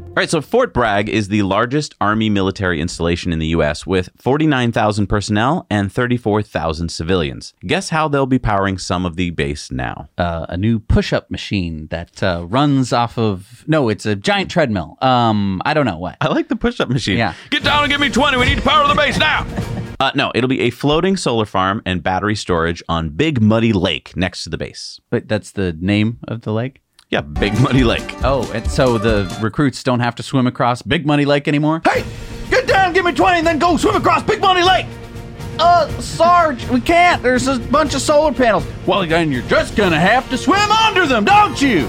All right, so Fort Bragg is the largest Army military installation in the U.S. with 49,000 personnel and 34,000 civilians. Guess how they'll be powering some of the base now? A new push-up machine that runs off of... No, it's a giant treadmill. I don't know what. I like the push-up machine. Yeah. Get down and give me 20. We need to power the base now. No, it'll be a floating solar farm and battery storage on Big Muddy Lake next to the base. But that's the name of the lake? Yeah, Big Muddy Lake. Oh, and so the recruits don't have to swim across Big Muddy Lake anymore? Hey, get down, give me 20, and then go swim across Big Muddy Lake. Sarge, we can't. There's a bunch of solar panels. Well, then you're just going to have to swim under them, don't you?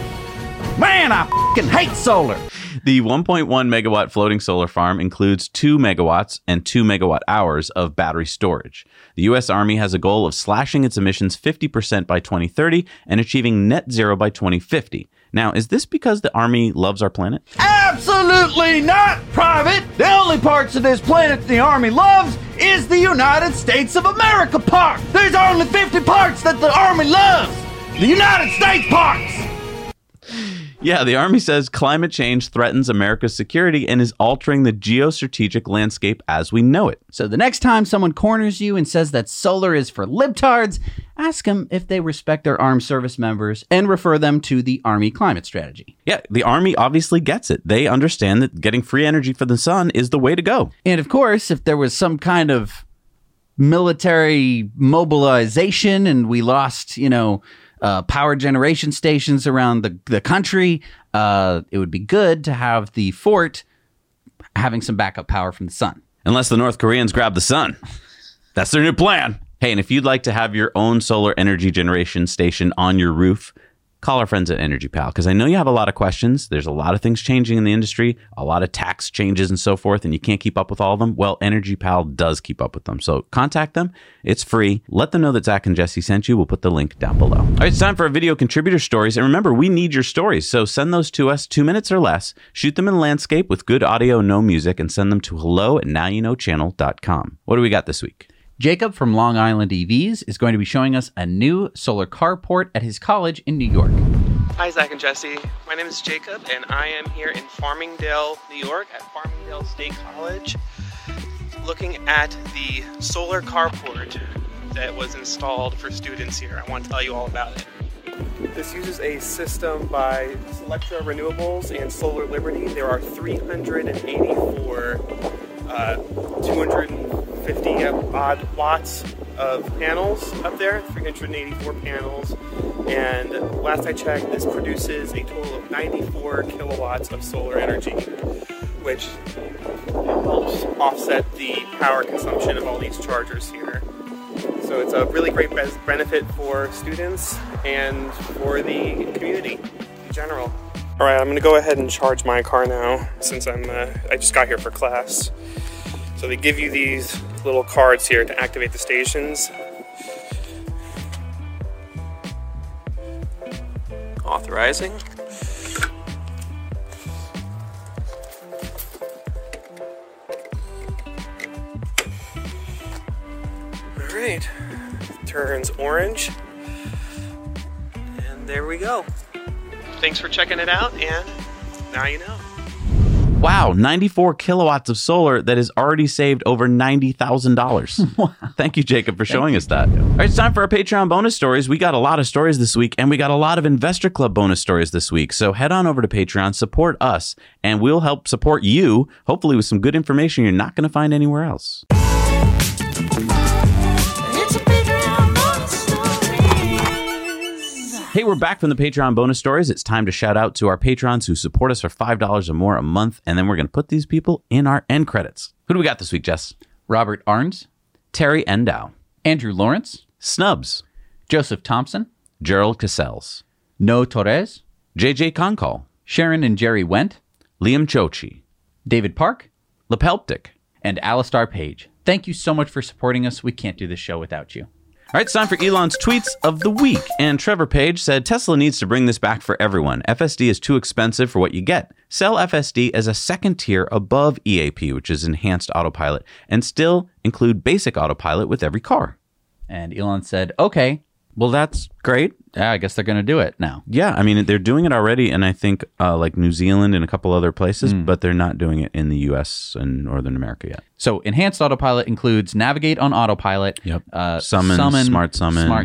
Man, I f***ing hate solar. The 1.1 megawatt floating solar farm includes 2 megawatts and 2 megawatt hours of battery storage. The U.S. Army has a goal of slashing its emissions 50% by 2030 and achieving net zero by 2050. Now, is this because the Army loves our planet? Absolutely not, Private! The only parts of this planet the Army loves is the United States of America part! There's only 50 parts that the Army loves! The United States parts! Yeah, the Army says climate change threatens America's security and is altering the geostrategic landscape as we know it. So the next time someone corners you and says that solar is for libtards, ask them if they respect their armed service members and refer them to the Army climate strategy. Yeah, the Army obviously gets it. They understand that getting free energy from the sun is the way to go. And of course, if there was some kind of military mobilization and we lost, power generation stations around the country, it would be good to have the fort having some backup power from the sun. Unless the North Koreans grab the sun. That's their new plan. Hey, and if you'd like to have your own solar energy generation station on your roof, call our friends at Energy Pal, because I know you have a lot of questions. There's a lot of things changing in the industry, a lot of tax changes and so forth, and you can't keep up with all of them. Well, Energy Pal does keep up with them. So contact them. It's free. Let them know that Zach and Jesse sent you. We'll put the link down below. All right, it's time for our video contributor stories. And remember, we need your stories. So send those to us 2 minutes or less. Shoot them in landscape with good audio, no music, and send them to hello@nowyouknowchannel.com. What do we got this week? Jacob from Long Island EVs is going to be showing us a new solar carport at his college in New York. Hi, Zach and Jesse. My name is Jacob, and I am here in Farmingdale, New York, at Farmingdale State College, looking at the solar carport that was installed for students here. I want to tell you all about it. This uses a system by Selectra Renewables and Solar Liberty. There are 384, 250 odd watts of panels up there, 384 panels, and last I checked, this produces a total of 94 kilowatts of solar energy, which helps offset the power consumption of all these chargers here. So it's a really great benefit for students and for the community in general. All right, I'm gonna go ahead and charge my car now, since I just got here for class. So they give you these little cards here to activate the stations. Authorizing. All right, turns orange. And there we go. Thanks for checking it out, and now you know. Wow, 94 kilowatts of solar that has already saved over $90,000. Wow. Thank you, Jacob, for showing us that. All right, it's time for our Patreon bonus stories. We got a lot of stories this week, and we got a lot of Investor Club bonus stories this week. So head on over to Patreon, support us, and we'll help support you, hopefully with some good information you're not going to find anywhere else. Hey, we're back from the Patreon bonus stories. It's time to shout out to our patrons who support us for $5 or more a month, and then we're going to put these people in our end credits. Who do we got this week, Jess? Robert Arns, Terry Endow, Andrew Lawrence, Snubs, Joseph Thompson, Gerald Cassells, No Torres, JJ Concall, Sharon and Jerry Wendt, Liam Chochi, David Park, Lepelptic, and Alistar Page. Thank you so much for supporting us. We can't do this show without you. All right, it's time for Elon's tweets of the week. And Trevor Page said, Tesla needs to bring this back for everyone. FSD is too expensive for what you get. Sell FSD as a second tier above EAP, which is enhanced autopilot, and still include basic autopilot with every car. And Elon said, okay, well, that's great. Yeah, I guess they're going to do it now. Yeah, I mean, they're doing it already. And I think like New Zealand and a couple other places, but they're not doing it in the U.S. and Northern America yet. So enhanced autopilot includes navigate on autopilot, yep. Summon, smart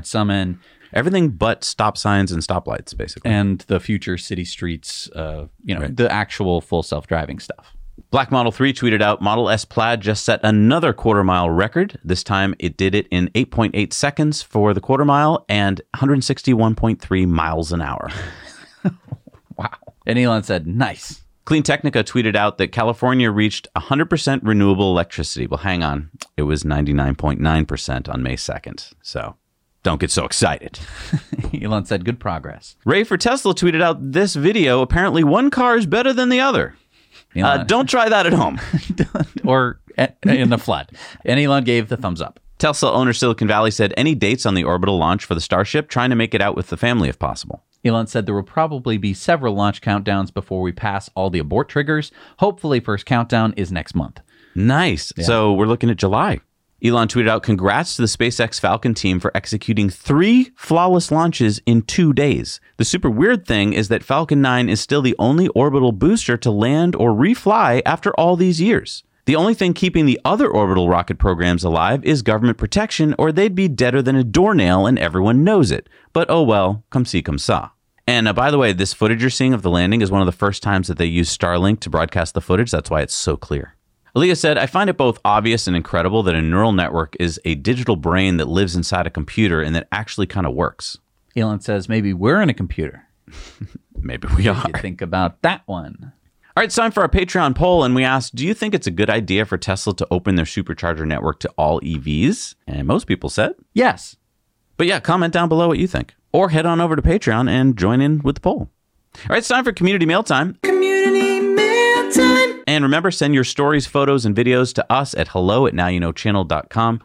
summon, everything but stop signs and stoplights, basically. And the future city streets, right. The actual full self-driving stuff. Black Model 3 tweeted out, Model S Plaid just set another quarter mile record. This time it did it in 8.8 seconds for the quarter mile and 161.3 miles an hour. Wow. And Elon said, nice. Clean Technica tweeted out that California reached 100% renewable electricity. Well, hang on. It was 99.9% on May 2nd. So don't get so excited. Elon said, good progress. Ray for Tesla tweeted out this video. Apparently one car is better than the other. Don't try that at home or in the flood. And Elon gave the thumbs up. Tesla owner Silicon Valley said, any dates on the orbital launch for the Starship? Trying to make it out with the family if possible. Elon said there will probably be several launch countdowns before we pass all the abort triggers. Hopefully first countdown is next month. Nice. Yeah. So we're looking at July. Elon tweeted out, congrats to the SpaceX Falcon team for executing 3 flawless launches in 2 days. The super weird thing is that Falcon 9 is still the only orbital booster to land or refly after all these years. The only thing keeping the other orbital rocket programs alive is government protection, or they'd be deader than a doornail and everyone knows it. But oh well, come see, come saw. And by the way, this footage you're seeing of the landing is one of the first times that they used Starlink to broadcast the footage. That's why it's so clear. Aaliyah said, I find it both obvious and incredible that a neural network is a digital brain that lives inside a computer and that actually kind of works. Elon says, maybe we're in a computer. Maybe we are. You think about that one. All right, it's time for our Patreon poll. And we asked, do you think it's a good idea for Tesla to open their supercharger network to all EVs? And most people said yes. But yeah, comment down below what you think. Or head on over to Patreon and join in with the poll. All right, it's time for Community Mail Time. And remember, send your stories, photos, and videos to us at hello@nowyouknowchannel.com.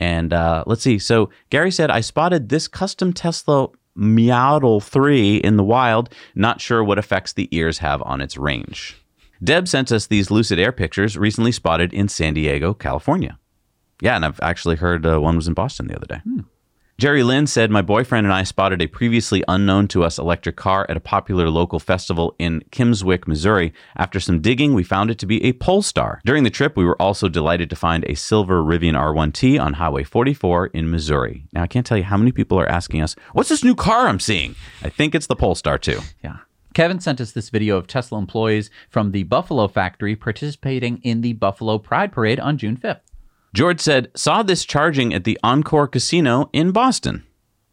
And let's see. So Gary said, I spotted this custom Tesla Model 3 in the wild. Not sure what effects the ears have on its range. Deb sent us these Lucid Air pictures recently spotted in San Diego, California. Yeah, and I've actually heard one was in Boston the other day. Jerry Lynn said, my boyfriend and I spotted a previously unknown to us electric car at a popular local festival in Kimmswick, Missouri. After some digging, we found it to be a Polestar. During the trip, we were also delighted to find a silver Rivian R1T on Highway 44 in Missouri. Now, I can't tell you how many people are asking us, what's this new car I'm seeing? I think it's the Polestar 2. Yeah. Kevin sent us this video of Tesla employees from the Buffalo factory participating in the Buffalo Pride Parade on June 5th. George said, saw this charging at the Encore Casino in Boston.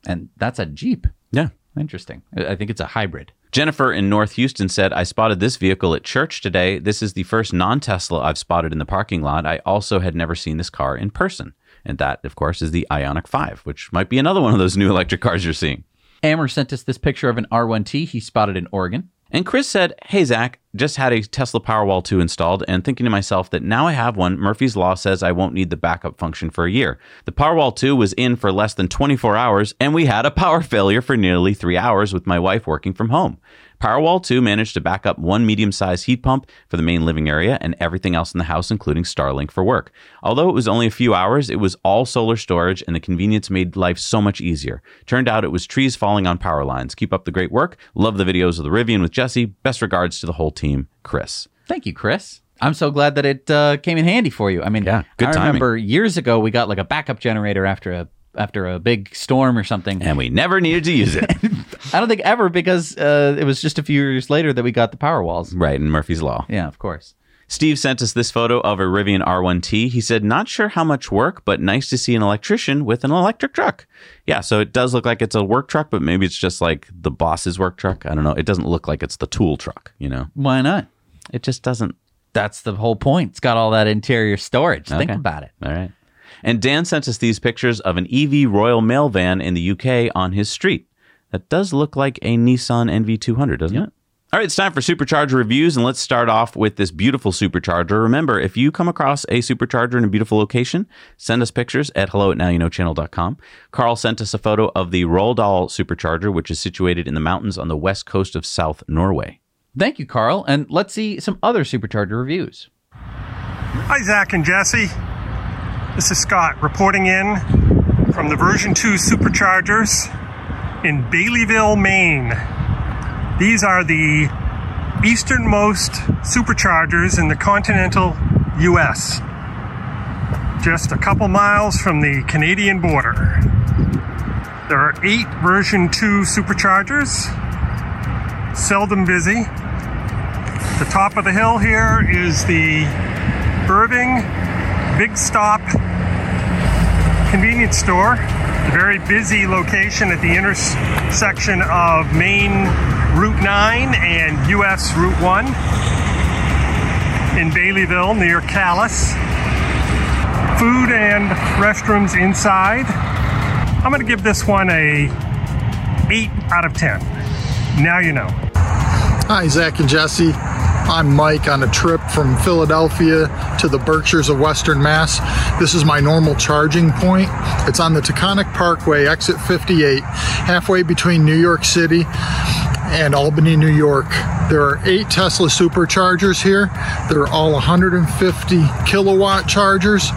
And that's a Jeep. Yeah. Interesting. I think it's a hybrid. Jennifer in North Houston said, I spotted this vehicle at church today. This is the first non-Tesla I've spotted in the parking lot. I also had never seen this car in person. And that, of course, is the Ioniq 5, which might be another one of those new electric cars you're seeing. Amber sent us this picture of an R1T he spotted in Oregon. And Chris said, hey, Zach, just had a Tesla Powerwall 2 installed and thinking to myself that now I have one, Murphy's Law says I won't need the backup function for a year. The Powerwall 2 was in for less than 24 hours and we had a power failure for nearly 3 hours with my wife working from home. Powerwall 2 managed to back up one medium-sized heat pump for the main living area and everything else in the house, including Starlink for work. Although it was only a few hours, it was all solar storage and the convenience made life so much easier. Turned out it was trees falling on power lines. Keep up the great work. Love the videos of the Rivian with Jesse. Best regards to the whole team, Chris. Thank you, Chris. I'm so glad that it came in handy for you. I mean, yeah, good timing. I remember years ago we got like a backup generator after a big storm or something, and we never needed to use it. I don't think ever, because it was just a few years later that we got the Powerwalls. Right, in Murphy's Law. Yeah, of course. Steve sent us this photo of a Rivian R1T. He said, not sure how much work, but nice to see an electrician with an electric truck. Yeah, so it does look like it's a work truck, but maybe it's just like the boss's work truck. I don't know. It doesn't look like it's the tool truck, you know? Why not? It just doesn't. That's the whole point. It's got all that interior storage. Okay. Think about it. All right. And Dan sent us these pictures of an EV Royal Mail van in the UK on his street. That does look like a Nissan NV200, doesn't it? All right, it's time for Supercharger reviews, and let's start off with this beautiful Supercharger. Remember, if you come across a Supercharger in a beautiful location, send us pictures at hello@nowyouknowchannel.com. Carl sent us a photo of the Rolldal Supercharger, which is situated in the mountains on the west coast of South Norway. Thank you, Carl, and let's see some other Supercharger reviews. Hi, Zach and Jesse. This is Scott reporting in from the version 2 Superchargers in Baileyville, Maine. These are the easternmost superchargers in the continental U.S., just a couple miles from the Canadian border. There are 8 version 2 superchargers, seldom busy. The top of the hill here is the Irving Big Stop convenience store, a very busy location at the intersection of Maine Route 9 and U.S. Route 1 in Baileyville near Calais. Food and restrooms inside. I'm going to give this one a 8 out of 10. Now you know. Hi, Zach and Jesse. I'm Mike on a trip from Philadelphia to the Berkshires of Western Mass. This is my normal charging point. It's on the Taconic Parkway, exit 58, halfway between New York City and Albany, New York. There are 8 Tesla superchargers here. They're all 150 kilowatt chargers,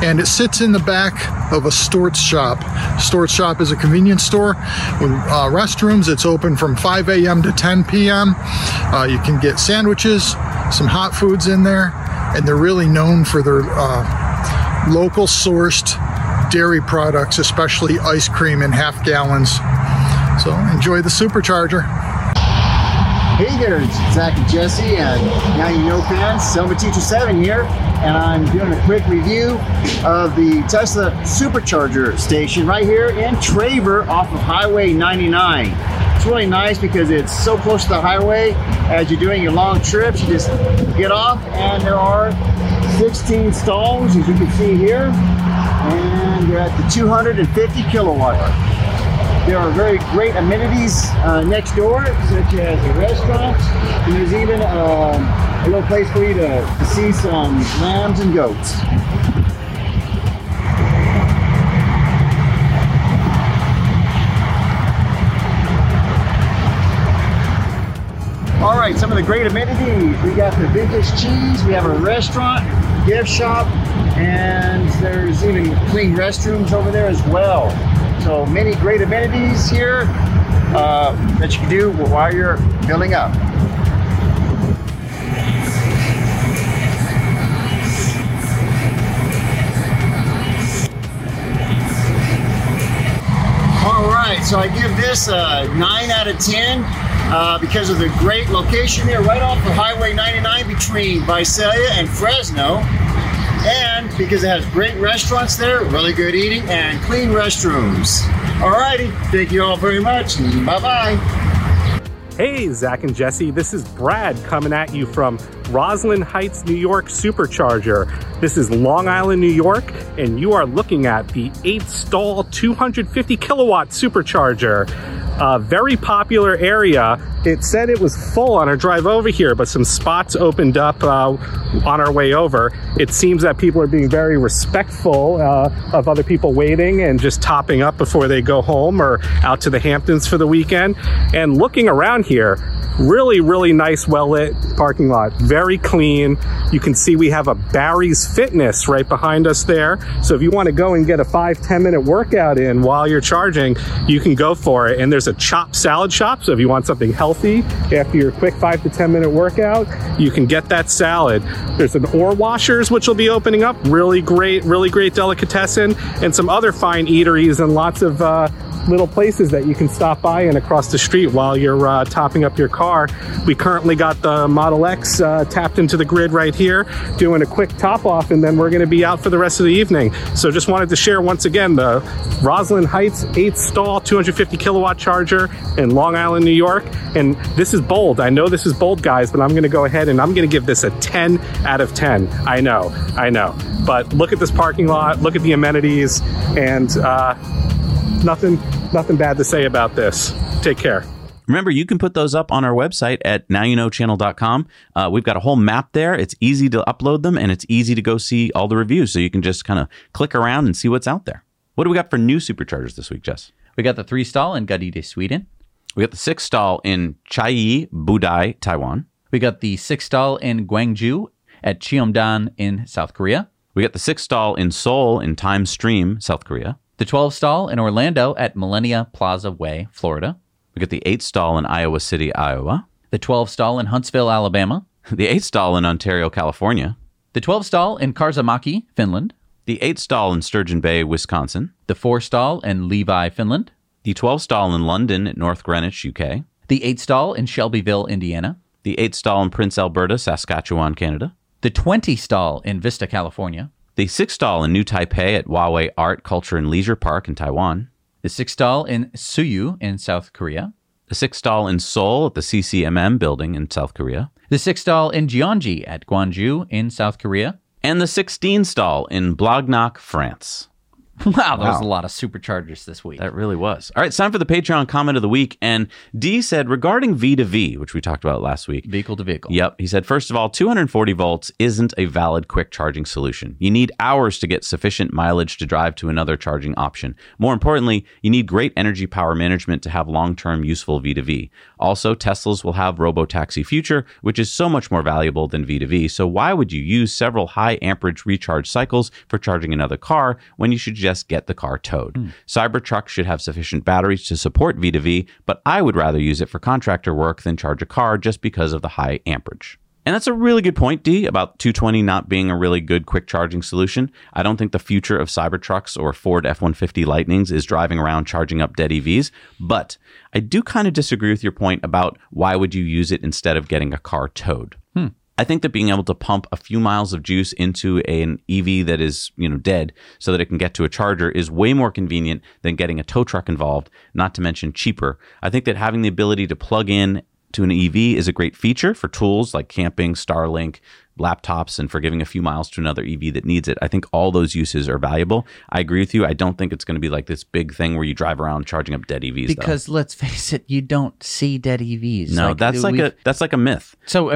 and it sits in the back of a Stortz shop. Stortz shop is a convenience store with restrooms. It's open from 5 a.m. to 10 p.m. You can get sandwiches, some hot foods in there, and they're really known for their local sourced dairy products, especially ice cream in half gallons. So enjoy the supercharger. Hey there, it's Zach and Jesse, and Now You Know fans, Selma Teacher 7 here, and I'm doing a quick review of the Tesla Supercharger station right here in Traver off of Highway 99. It's really nice because it's so close to the highway. As you're doing your long trips, you just get off, and there are 16 stalls, as you can see here, and they're at the 250 kilowatt. There are very great amenities next door, such as a restaurant, and there's even a little place for you to see some lambs and goats. All right, some of the great amenities. We got the vintage cheese, we have a restaurant, gift shop, and there's even clean restrooms over there as well. So many great amenities here that you can do while you're filling up. All right, so I give this a 9 out of 10 because of the great location here, right off of Highway 99 between Visalia and Fresno, and because it has great restaurants there, really good eating, and clean restrooms. All righty, thank you all very much. Bye-bye. Hey, Zach and Jesse, this is Brad coming at you from Roslyn Heights, New York Supercharger. This is Long Island, New York, and you are looking at the 8-stall 250 kilowatt supercharger. A very popular area. It said it was full on our drive over here, but some spots opened up on our way over. It seems that people are being very respectful of other people waiting and just topping up before they go home or out to the Hamptons for the weekend. And looking around here, really, really nice, well-lit parking lot. Very clean. You can see we have a Barry's Fitness right behind us there. So if you want to go and get a 5-10 minute workout in while you're charging, you can go for it. And there's a chopped salad shop. So if you want something healthy after your quick 5 to 10 minute workout, you can get that salad. There's an Ore Washers, which will be opening up. Really great delicatessen, and some other fine eateries and lots of little places that you can stop by and across the street while you're topping up your car. We currently got the Model X tapped into the grid right here, doing a quick top off, and then we're going to be out for the rest of the evening. So just wanted to share once again the Roslyn Heights 8-stall 250 kilowatt charger in Long Island, New York. And this is bold. I know this is bold, guys, but I'm going to go ahead and I'm going to give this a 10 out of 10. I know. But look at this parking lot, look at the amenities, and nothing bad to say about this. Take care. Remember, you can put those up on our website at nowyouknowchannel.com. We've got a whole map there. It's easy to upload them, and it's easy to go see all the reviews. So you can just kind of click around and see what's out there. What do we got for new superchargers this week, Jess? We got the 3-stall in Gyeonggi, Sweden. We got the 6-stall in Chiayi, Budai, Taiwan. We got the 6-stall in Gwangju at Cheongdan in South Korea. We got the 6-stall in Seoul in Time Stream, South Korea. The 12-stall in Orlando at Millenia Plaza Way, Florida. We got the 8-stall in Iowa City, Iowa. The 12-stall in Huntsville, Alabama. The 8-stall in Ontario, California. The 12-stall in Karzamaki, Finland. The 8-stall in Sturgeon Bay, Wisconsin. The 4-stall in Levi, Finland. The 12-stall in London at North Greenwich, UK. The 8-stall in Shelbyville, Indiana. The 8-stall in Prince Alberta, Saskatchewan, Canada. The 20-stall in Vista, California. The 6-stall in New Taipei at Huawei Art, Culture, and Leisure Park in Taiwan. The 6-stall in Suyu in South Korea. The 6-stall in Seoul at the CCMM building in South Korea. The 6-stall in Gyeonggi at Gwangju in South Korea. And the 16-stall in Blagnac, France. Wow, there was a lot of superchargers this week. That really was. All right, it's time for the Patreon comment of the week. And Dee said, regarding V2V, which we talked about last week. Vehicle to vehicle. Yep. He said, first of all, 240 volts isn't a valid quick charging solution. You need hours to get sufficient mileage to drive to another charging option. More importantly, you need great energy power management to have long-term useful V2V. Also, Teslas will have robotaxi future, which is so much more valuable than V2V. So why would you use several high amperage recharge cycles for charging another car when you should just get the car towed? Cybertruck should have sufficient batteries to support V2V, but I would rather use it for contractor work than charge a car just because of the high amperage. And that's a really good point, D, about 220 not being a really good quick charging solution. I don't think the future of Cybertrucks or Ford F-150 Lightnings is driving around charging up dead EVs, but I do kind of disagree with your point about why would you use it instead of getting a car towed. I think that being able to pump a few miles of juice into an EV that is, dead so that it can get to a charger is way more convenient than getting a tow truck involved, not to mention cheaper. I think that having the ability to plug in to an EV is a great feature for tools like camping, Starlink, laptops, and for giving a few miles to another EV that needs it. I think all those uses are valuable. I agree with you. I don't think it's going to be like this big thing where you drive around charging up dead EVs. Because let's face it, you don't see dead EVs. No, that's like a myth. So,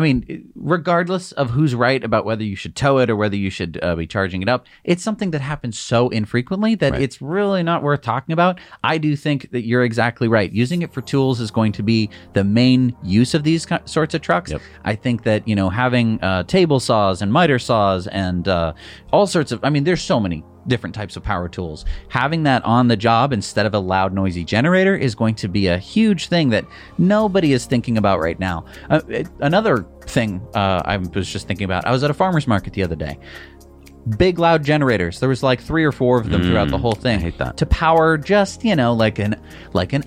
regardless of who's right about whether you should tow it or whether you should be charging it up, it's something that happens so infrequently that it's really not worth talking about. I do think that you're exactly right. Using it for tools is going to be the main use of these sorts of trucks. Yep. I think that, having table saws and miter saws and all sorts of, there's so many different types of power tools. Having that on the job instead of a loud, noisy generator is going to be a huge thing that nobody is thinking about right now. Another thing I was just thinking about, I was at a farmer's market the other day. Big, loud generators. There was like 3 or 4 of them throughout the whole thing. I hate that. To power just, you know, like an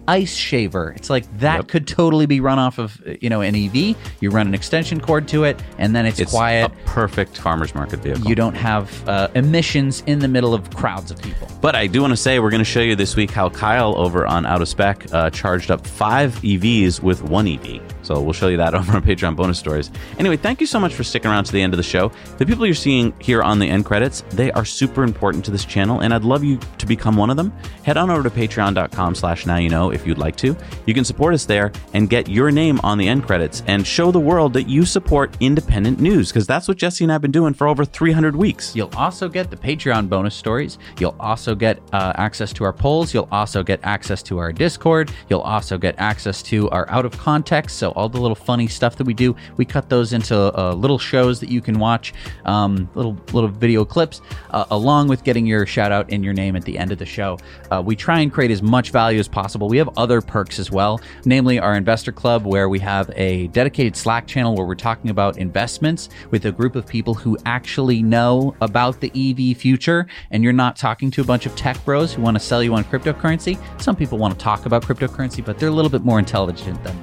ice shaver. It's like that could totally be run off of, you know, an EV. You run an extension cord to it, and then it's quiet. It's a perfect farmer's market vehicle. You don't have emissions in the middle of crowds of people. But I do want to say we're going to show you this week how Kyle over on Out of Spec charged up 5 EVs with 1 EV. So we'll show you that over on Patreon bonus stories. Anyway, thank you so much for sticking around to the end of the show. The people you're seeing here on the end credits, they are super important to this channel, and I'd love you to become one of them. Head on over to patreon.com/nowyouknow if you'd like to. You can support us there and get your name on the end credits and show the world that you support independent news, because that's what Jesse and I have been doing for over 300 weeks. You'll also get the Patreon bonus stories. You'll also get access to our polls. You'll also get access to our Discord. You'll also get access to our Out of Context. So all the little funny stuff that we do, we cut those into little shows that you can watch, little video clips, along with getting your shout out and your name at the end of the show. We try and create as much value as possible. We have other perks as well, namely our investor club, where we have a dedicated Slack channel where we're talking about investments with a group of people who actually know about the EV future, and you're not talking to a bunch of tech bros who want to sell you on cryptocurrency. Some people want to talk about cryptocurrency, but they're a little bit more intelligent than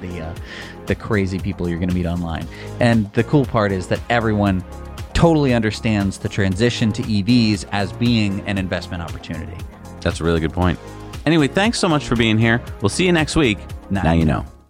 the crazy people you're going to meet online. And the cool part is that everyone totally understands the transition to EVs as being an investment opportunity. That's a really good point. Anyway, thanks so much for being here. We'll see you next week. Now you know.